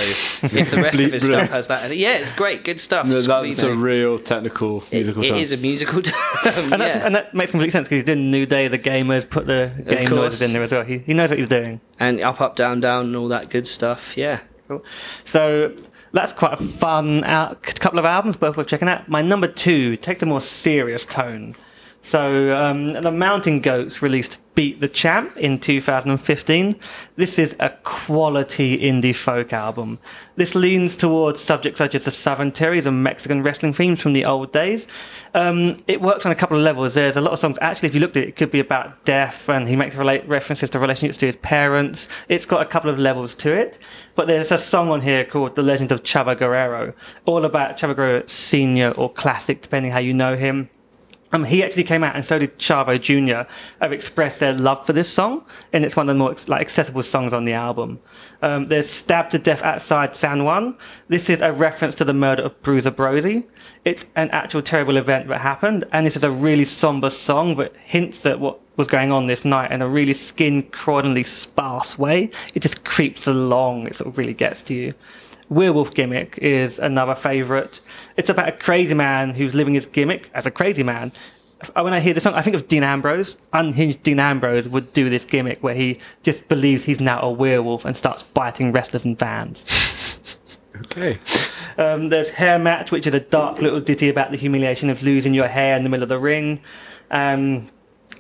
if the rest of his stuff has that, yeah, it's great, good stuff. No, that's a real technical musical it, term. It is a musical term, and, yeah. that's, and that makes complete sense, because he's doing New Day, the gamers, put the game noises in there as well. He, he knows what he's doing. And up, up, down, down, and all that good stuff, yeah. Cool. So... that's quite a fun uh, couple of albums, both worth checking out. My number two takes a more serious tone. So um, the Mountain Goats released Beat the Champ in two thousand fifteen. This is a quality indie folk album. This leans towards subjects such as the Southern Terry, the Mexican wrestling themes from the old days. Um, it works on a couple of levels. There's a lot of songs. Actually, if you looked at it, it could be about death, and he makes references to relationships to his parents. It's got a couple of levels to it. But there's a song on here called The Legend of Chavo Guerrero, all about Chavo Guerrero Senior or Classic, depending how you know him. Um, he actually came out, and so did Chavo Junior have expressed their love for this song, and it's one of the more like accessible songs on the album. Um, there's Stabbed to Death Outside San Juan. This is a reference to the murder of Bruiser Brody. It's an actual terrible event that happened, and this is a really somber song that hints at what was going on this night in a really skin-crawlingly sparse way. It just creeps along. It sort of really gets to you. Werewolf Gimmick is another favourite. It's about a crazy man who's living his gimmick as a crazy man. When I hear this song, I think of Dean Ambrose. Unhinged Dean Ambrose would do this gimmick where he just believes he's now a werewolf and starts biting wrestlers and fans. Okay. Um, there's Hair Match, which is a dark little ditty about the humiliation of losing your hair in the middle of the ring. Um...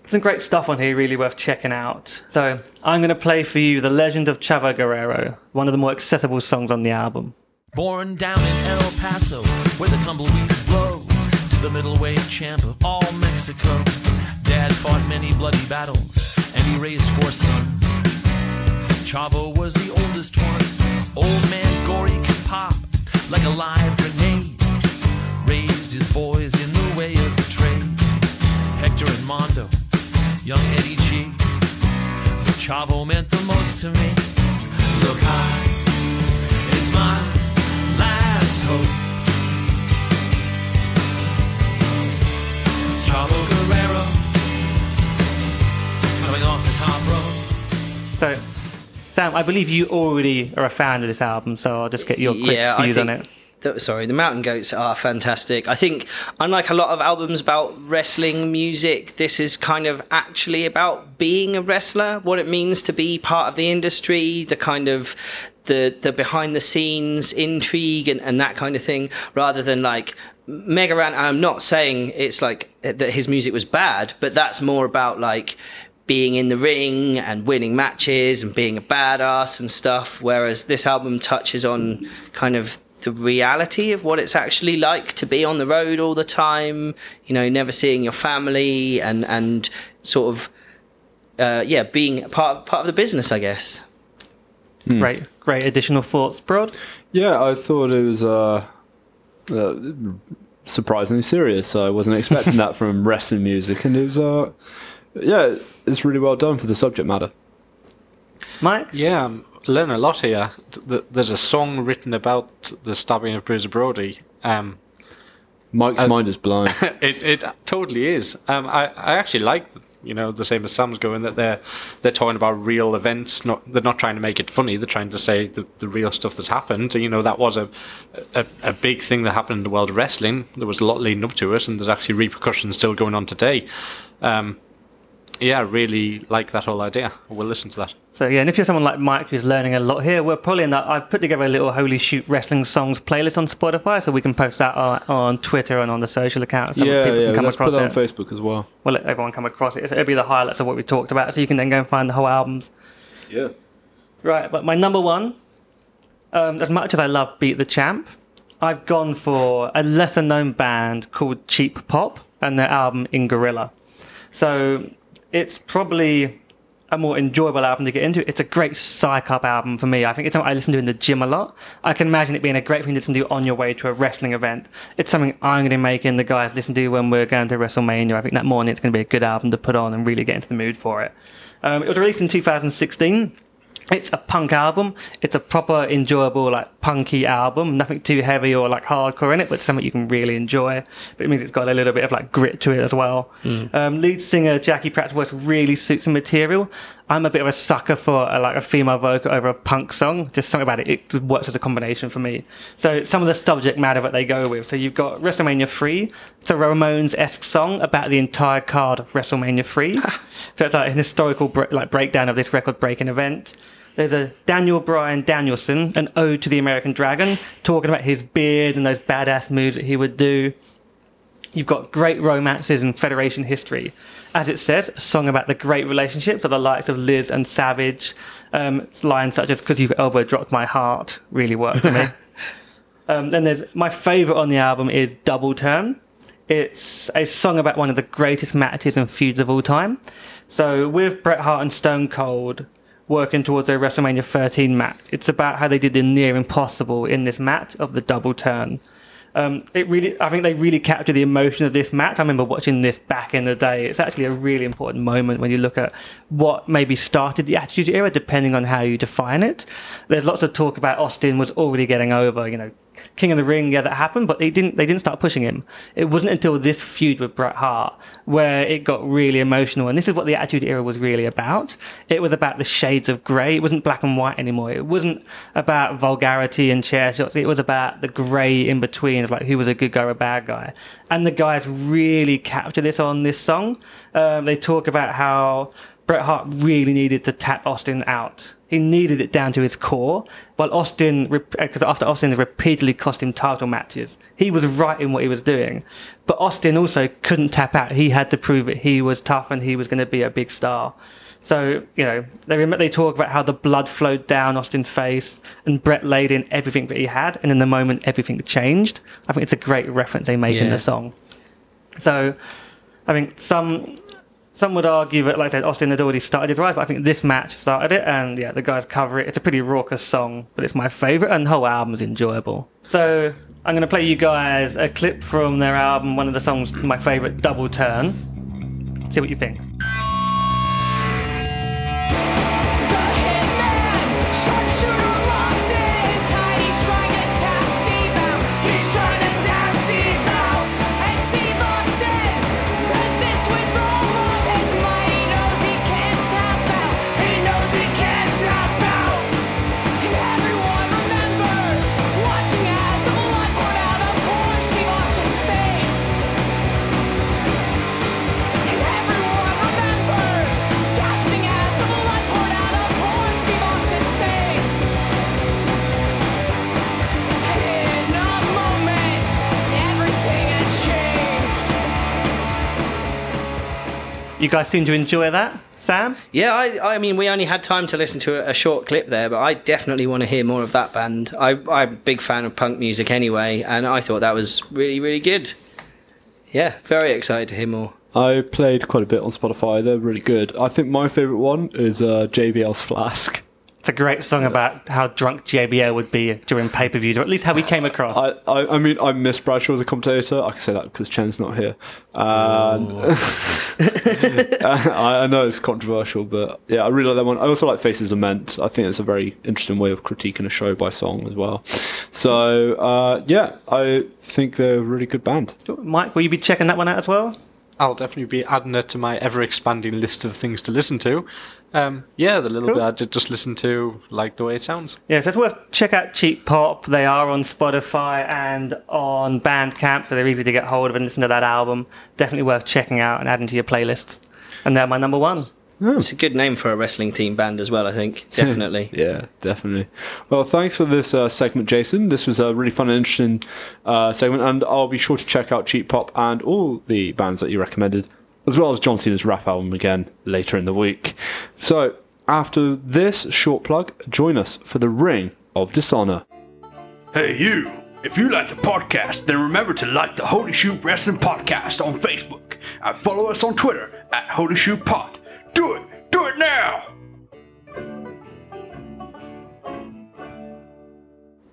Some great stuff on here, really worth checking out. So I'm going to play for you The Legend of Chavo Guerrero, one of the more accessible songs on the album. Born down in El Paso, where the tumbleweeds blow, to the middleweight champ of all Mexico. Dad fought many bloody battles, and he raised four sons. Chavo was the oldest one. Old man Gory could pop like a live grenade. Raised his boys in the way of the trade. Hector and Mondo, young Eddie G. Chavo meant the most to me. Look, I, it's my last hope. Chavo Guerrero, coming off the top rope. So, Sam, I believe you already are a fan of this album, so I'll just get your quick yeah, views think- on it. The, sorry, the Mountain Goats are fantastic. I think, unlike a lot of albums about wrestling music, this is kind of actually about being a wrestler, what it means to be part of the industry, the kind of the the behind the scenes intrigue and, and that kind of thing, rather than like mega rant. I'm not saying it's like that his music was bad, but that's more about like being in the ring and winning matches and being a badass and stuff, whereas this album touches on kind of the reality of what it's actually like to be on the road all the time, you know, never seeing your family and and sort of uh yeah being part of, part of the business, I guess. mm. Great, great additional thoughts, Brod. Yeah, I thought it was uh, uh surprisingly serious. I wasn't expecting that from wrestling music, and it was uh yeah it's really well done for the subject matter. Mike? Yeah, I'm learning a lot here. There's a song written about the stabbing of Bruiser Brody. Um, Mike's uh, mind is blown. it, it totally is. Um, I, I actually like you know, the same as Sam's going, that they're they're talking about real events. Not they're not trying to make it funny. They're trying to say the, the real stuff that's happened. You know, that was a, a a big thing that happened in the world of wrestling. There was a lot leading up to it, and there's actually repercussions still going on today. Um, yeah, I really like that whole idea. We'll listen to that. So yeah, and if you're someone like Mike who's learning a lot here, we're probably in that. I've put together a little Holy Shoot Wrestling Songs playlist on Spotify, so we can post that on, on Twitter and on the social accounts. So yeah, people yeah, can come let's across put that on it. Facebook as well. We'll let everyone come across it. It'll be the highlights of what we talked about, so you can then go and find the whole albums. Yeah. Right, but my number one, um, as much as I love Beat the Champ, I've gone for a lesser-known band called Cheap Pop and their album In Gorilla. So it's probably a more enjoyable album to get into. It's a great psych-up album for me. I think it's something I listen to in the gym a lot. I can imagine it being a great thing to listen to on your way to a wrestling event. It's something I'm going to make and the guys listen to when we're going to WrestleMania. I think that morning it's going to be a good album to put on and really get into the mood for it. Um, it was released in two thousand sixteen. It's a punk album. It's a proper, enjoyable, like, punky album. Nothing too heavy or, like, hardcore in it, but something you can really enjoy. But it means it's got a little bit of, like, grit to it as well. Mm. Um, lead singer Jackie Pratt's voice really suits the material. I'm a bit of a sucker for, a, like, a female vocal over a punk song. Just something about it. It works as a combination for me. So some of the subject matter that they go with. So you've got WrestleMania three. It's a Ramones-esque song about the entire card of WrestleMania three. So it's, like, an historical, like, breakdown of this record-breaking event. There's a Daniel Bryan Danielson, an ode to the American Dragon, talking about his beard and those badass moves that he would do. You've got Great Romances and Federation History. As it says, a song about the great relationships of the likes of Liz and Savage. Um, lines such as, "'Cause you've elbow dropped my heart," really worked for me. um, then there's, my favourite on the album is Double Turn. It's a song about one of the greatest matches and feuds of all time. So with Bret Hart and Stone Cold working towards their WrestleMania thirteen match. It's about how they did the near impossible in this match of the double turn. Um, it really, I think they really captured the emotion of this match. I remember watching this back in the day. It's actually a really important moment when you look at what maybe started the Attitude Era, depending on how you define it. There's lots of talk about Austin was already getting over, you know, King of the Ring, yeah, that happened, but they didn't, they didn't start pushing him. It wasn't until this feud with Bret Hart where it got really emotional, and this is what the Attitude Era was really about. It was about the shades of grey. It wasn't black and white anymore. It wasn't about vulgarity and chair shots. It was about the grey in between, of like who was a good guy or a bad guy. And the guys really capture this on this song. Um, they talk about how Bret Hart really needed to tap Austin out. He needed it down to his core, while Austin, because after Austin repeatedly cost him title matches, he was right in what he was doing. But Austin also couldn't tap out. He had to prove that he was tough and he was going to be a big star. So, you know, they they talk about how the blood flowed down Austin's face and Brett laid in everything that he had, and in the moment, everything changed. I think it's a great reference they make yeah. in the song. So, I think some... Some would argue that, like I said, Austin had already started his rise, but I think this match started it, and yeah, the guys cover it. It's a pretty raucous song, but it's my favourite, and the whole album's enjoyable. So I'm going to play you guys a clip from their album, one of the songs, my favourite, Double Turn. See what you think. You guys seem to enjoy that, Sam? Yeah, I, I mean, we only had time to listen to a, a short clip there, but I definitely want to hear more of that band. I, I'm a big fan of punk music anyway, and I thought that was really, really good. Yeah, very excited to hear more. I played quite a bit on Spotify. They're really good. I think my favourite one is uh, J B L's Flask. It's a great song about how drunk J B L would be during pay-per-views, or at least how we came across. I, I, I mean, I miss Bradshaw as a commentator. I can say that because Chen's not here. And I, I know it's controversial, but yeah, I really like that one. I also like Faces Lament. I think it's a very interesting way of critiquing a show by song as well. So uh, yeah, I think they're a really good band. Mike, will you be checking that one out as well? I'll definitely be adding it to my ever-expanding list of things to listen to. Um, yeah, the little cool. bit I did just listen to, like the way it sounds. Yeah, so it's worth check out Cheap Pop. They are on Spotify and on Bandcamp, so they're easy to get hold of and listen to that album. Definitely worth checking out and adding to your playlists. And they're my number one. Oh. It's a good name for a wrestling team band as well, I think. Definitely. Yeah, definitely. Well, thanks for this uh, segment, Jason. This was a really fun and interesting uh, segment, and I'll be sure to check out Cheap Pop and all the bands that you recommended, as well as John Cena's rap album again later in the week. So, after this short plug, join us for the Ring of Dishonor. Hey, you! If you like the podcast, then remember to like the Holy Shoe Wrestling Podcast on Facebook and follow us on Twitter at Holy Shoe Pod. Do it! Do it now!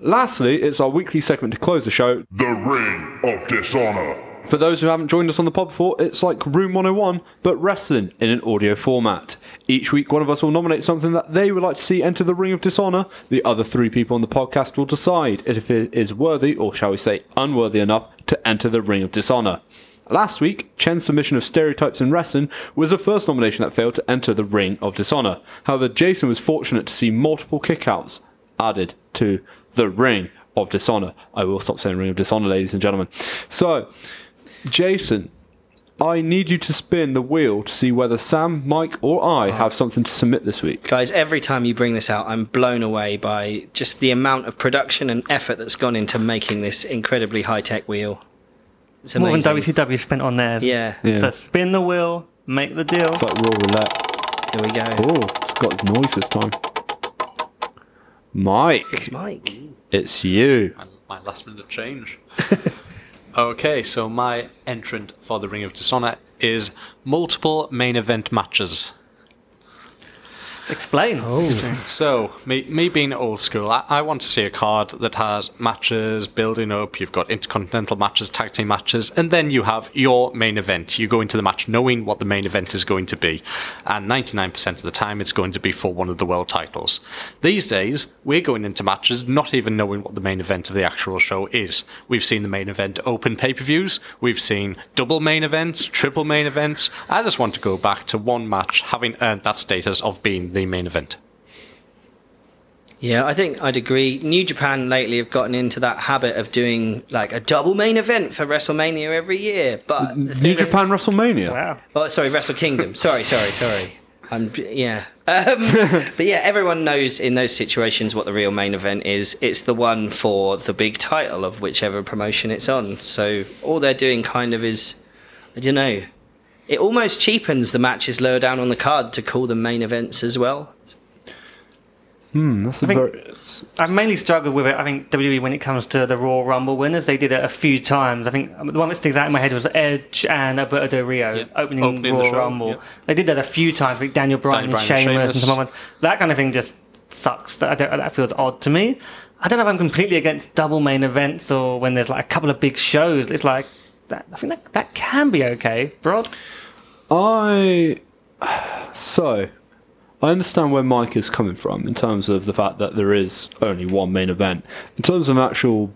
Lastly, it's our weekly segment to close the show, The Ring of Dishonor. For those who haven't joined us on the pod before, it's like Room one oh one, but wrestling in an audio format. Each week, one of us will nominate something that they would like to see enter the Ring of Dishonor. The other three people on the podcast will decide if it is worthy, or shall we say unworthy enough, to enter the Ring of Dishonor. Last week, Chen's submission of Stereotypes in Wrestling was the first nomination that failed to enter the Ring of Dishonor. However, Jason was fortunate to see multiple kickouts added to the Ring of Dishonor. I will stop saying Ring of Dishonor, ladies and gentlemen. So, Jason, I need you to spin the wheel to see whether Sam, Mike, or I have something to submit this week. Guys, every time you bring this out, I'm blown away by just the amount of production and effort that's gone into making this incredibly high-tech wheel. More than W C W spent on there. Yeah. yeah. So spin the wheel, make the deal. It's like Royal Roulette. Here we go. Oh, it's got his noise this time. Mike. It's Mike. It's you. My, my last minute change. Okay, so my entrant for the Ring of Dishonor is multiple main event matches. Explain. Oh. So, me, me being old school, I, I want to see a card that has matches building up. You've got intercontinental matches, tag team matches, and then you have your main event. You go into the match knowing what the main event is going to be, and ninety-nine percent of the time it's going to be for one of the world titles. These days, we're going into matches not even knowing what the main event of the actual show is. We've seen the main event open pay-per-views, we've seen double main events, triple main events. I just want to go back to one match having earned that status of being the main event. Yeah, I think I'd agree. New Japan lately have gotten into that habit of doing like a double main event for WrestleMania every year. But New Japan is, WrestleMania. Wow. Oh, sorry, Wrestle Kingdom. sorry, sorry, sorry. I'm yeah. Um, but yeah, everyone knows in those situations what the real main event is. It's the one for the big title of whichever promotion it's on. So all they're doing kind of is, I don't know. It almost cheapens the matches lower down on the card to call them main events as well. Hmm, that's a very... I've mainly struggled with it, I think, W W E, when it comes to the Royal Rumble winners. They did it a few times. I think the one that sticks out in my head was Edge and Alberto Del Rio yep. opening, opening Royal the Rumble. Yep. They did that a few times with Daniel Bryan Daniel and Bryan Sheamus and some others. That kind of thing just sucks. That, I don't, that feels odd to me. I don't know if I'm completely against double main events or when there's like a couple of big shows. It's like... That, I think that that can be okay, Brod. I so I understand where Mike is coming from in terms of the fact that there is only one main event. In terms of an actual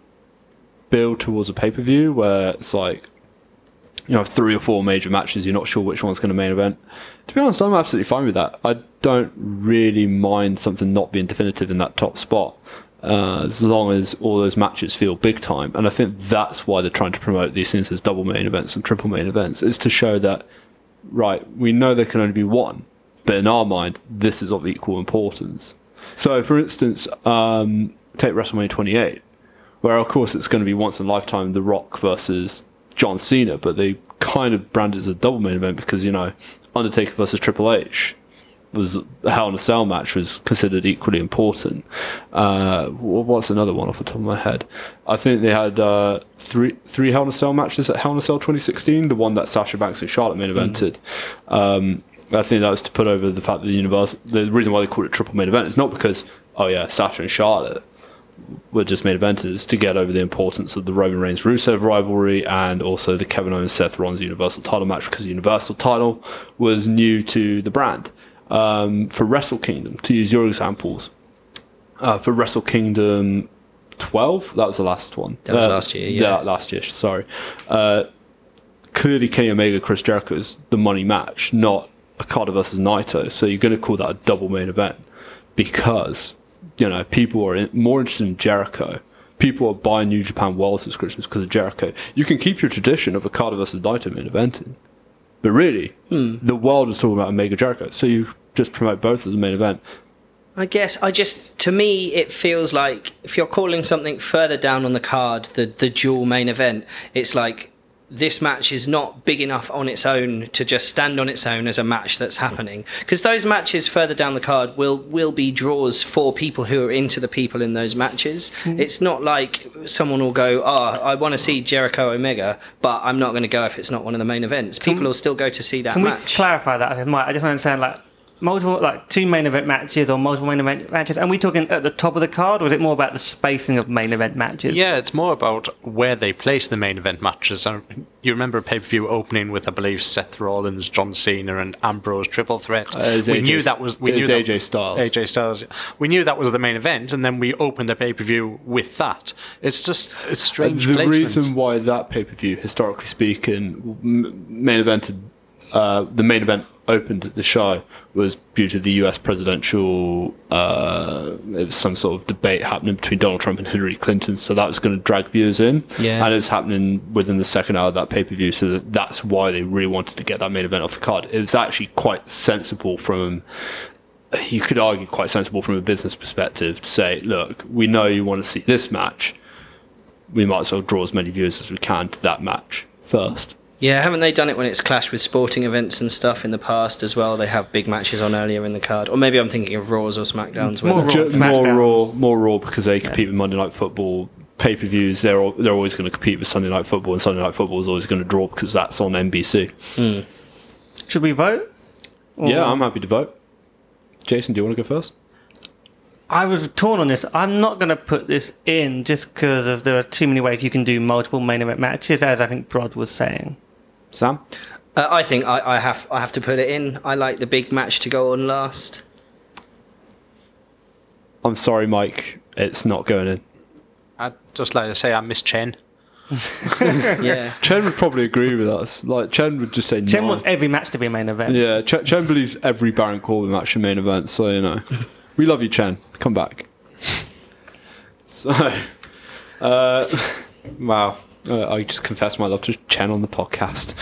build towards a pay-per-view where it's like, you know, three or four major matches, you're not sure which one's going to main event. To be honest, I'm absolutely fine with that. I don't really mind something not being definitive in that top spot. Uh, as long as all those matches feel big time. And I think that's why they're trying to promote these things as double main events and triple main events, is to show that, right, we know there can only be one, but in our mind, this is of equal importance. So, for instance, um, take WrestleMania twenty-eight, where, of course, it's going to be once in a lifetime The Rock versus John Cena, but they kind of branded it as a double main event because, you know, Undertaker versus Triple H. Was the Hell in a Cell match was considered equally important. Uh, what's another one off the top of my head? I think they had uh, three three Hell in a Cell matches at Hell in a Cell twenty sixteen, the one that Sasha Banks and Charlotte main evented. Mm. Um, I think that was to put over the fact that the universe. The reason why they called it triple main event is not because, oh yeah, Sasha and Charlotte were just main eventers, to get over the importance of the Roman Reigns Rusev rivalry and also the Kevin Owens Seth Rollins Universal title match, because the Universal title was new to the brand. Um, for Wrestle Kingdom, to use your examples, uh, for Wrestle Kingdom twelve, that was the last one. That was uh, last year, yeah. That, last year, sorry. Uh, clearly Kenny Omega, Chris Jericho is the money match, not Okada versus Naito. So you're going to call that a double main event because, you know, people are in, more interested in Jericho. People are buying New Japan World subscriptions because of Jericho. You can keep your tradition of Okada versus Naito main eventing, but really, hmm. the world is talking about Omega Jericho. So you just promote both as a main event. I guess I just, to me, it feels like if you're calling something further down on the card, the, the dual main event, it's like this match is not big enough on its own to just stand on its own as a match that's happening. Because those matches further down the card will, will be draws for people who are into the people in those matches. Mm. It's not like someone will go, ah, oh, I want to see Jericho Omega, but I'm not going to go if it's not one of the main events. People can, will still go to see that can match. Can we clarify that? I just want to understand, like, multiple, like two main event matches or multiple main event matches, and we talking at the top of the card, or is it more about the spacing of main event matches? Yeah, it's more about where they place the main event matches. You remember pay-per-view opening with, I believe, Seth Rollins, John Cena, and Ambrose triple threat. Uh, we knew that was we knew that, A J Styles. A J Styles. We knew that was the main event, and then we opened the pay-per-view with that. It's just it's strange. Uh, the placement. Reason why that pay-per-view, historically speaking, main evented uh, the main event. opened at the show was due to the U S presidential uh it was some sort of debate happening between Donald Trump and Hillary Clinton, so that was going to drag viewers in, yeah. and it was happening within the second hour of that pay-per-view, so that that's why they really wanted to get that main event off the card. It was actually quite sensible from you could argue quite sensible from a business perspective to say, look, we know you want to see this match, we might as well draw as many viewers as we can to that match first. Yeah, haven't they done it when it's clashed with sporting events and stuff in the past as well? They have big matches on earlier in the card. Or maybe I'm thinking of Raws or SmackDowns. More, Raw, Smackdowns. more Raw, more Raw because they compete yeah. with Monday Night Football. Pay-per-views, they're all, they're always going to compete with Sunday Night Football, and Sunday Night Football is always going to draw because that's on N B C. Mm. Should we vote? Or? Yeah, I'm happy to vote. Jason, do you want to go first? I was torn on this. I'm not going to put this in just because there are too many ways you can do multiple main event matches, as I think Brod was saying. Sam? Uh, I think I, I have I have to put it in. I like the big match to go on last. I'm sorry, Mike. It's not going in. I'd just like to say I miss Chen. yeah. Chen would probably agree with us. Like Chen would just say Chen no. wants every match to be a main event. Yeah, Ch- Chen believes every Baron Corbin match a main event, so you know. We love you, Chen. Come back. So, uh, wow. Uh, I just confessed my love to Chen on the podcast.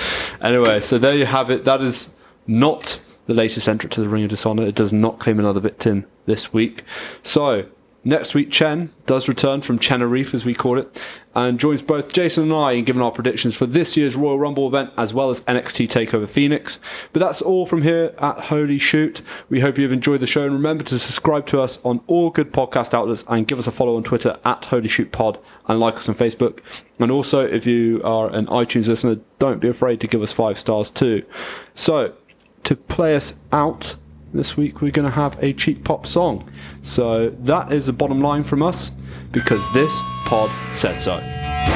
Anyway, so there you have it. That is not the latest entrant to the Ring of Dishonor. It does not claim another victim this week. So, next week, Chen does return from Tenerife, as we call it, and joins both Jason and I in giving our predictions for this year's Royal Rumble event, as well as N X T TakeOver Phoenix. But that's all from here at Holy Shoot. We hope you've enjoyed the show, and remember to subscribe to us on all good podcast outlets, and give us a follow on Twitter at Holy Shoot Pod, and like us on Facebook. And also, if you are an iTunes listener, don't be afraid to give us five stars too. So, to play us out this week, we're going to have a cheap pop song. So that is the bottom line from us, because this pod says so.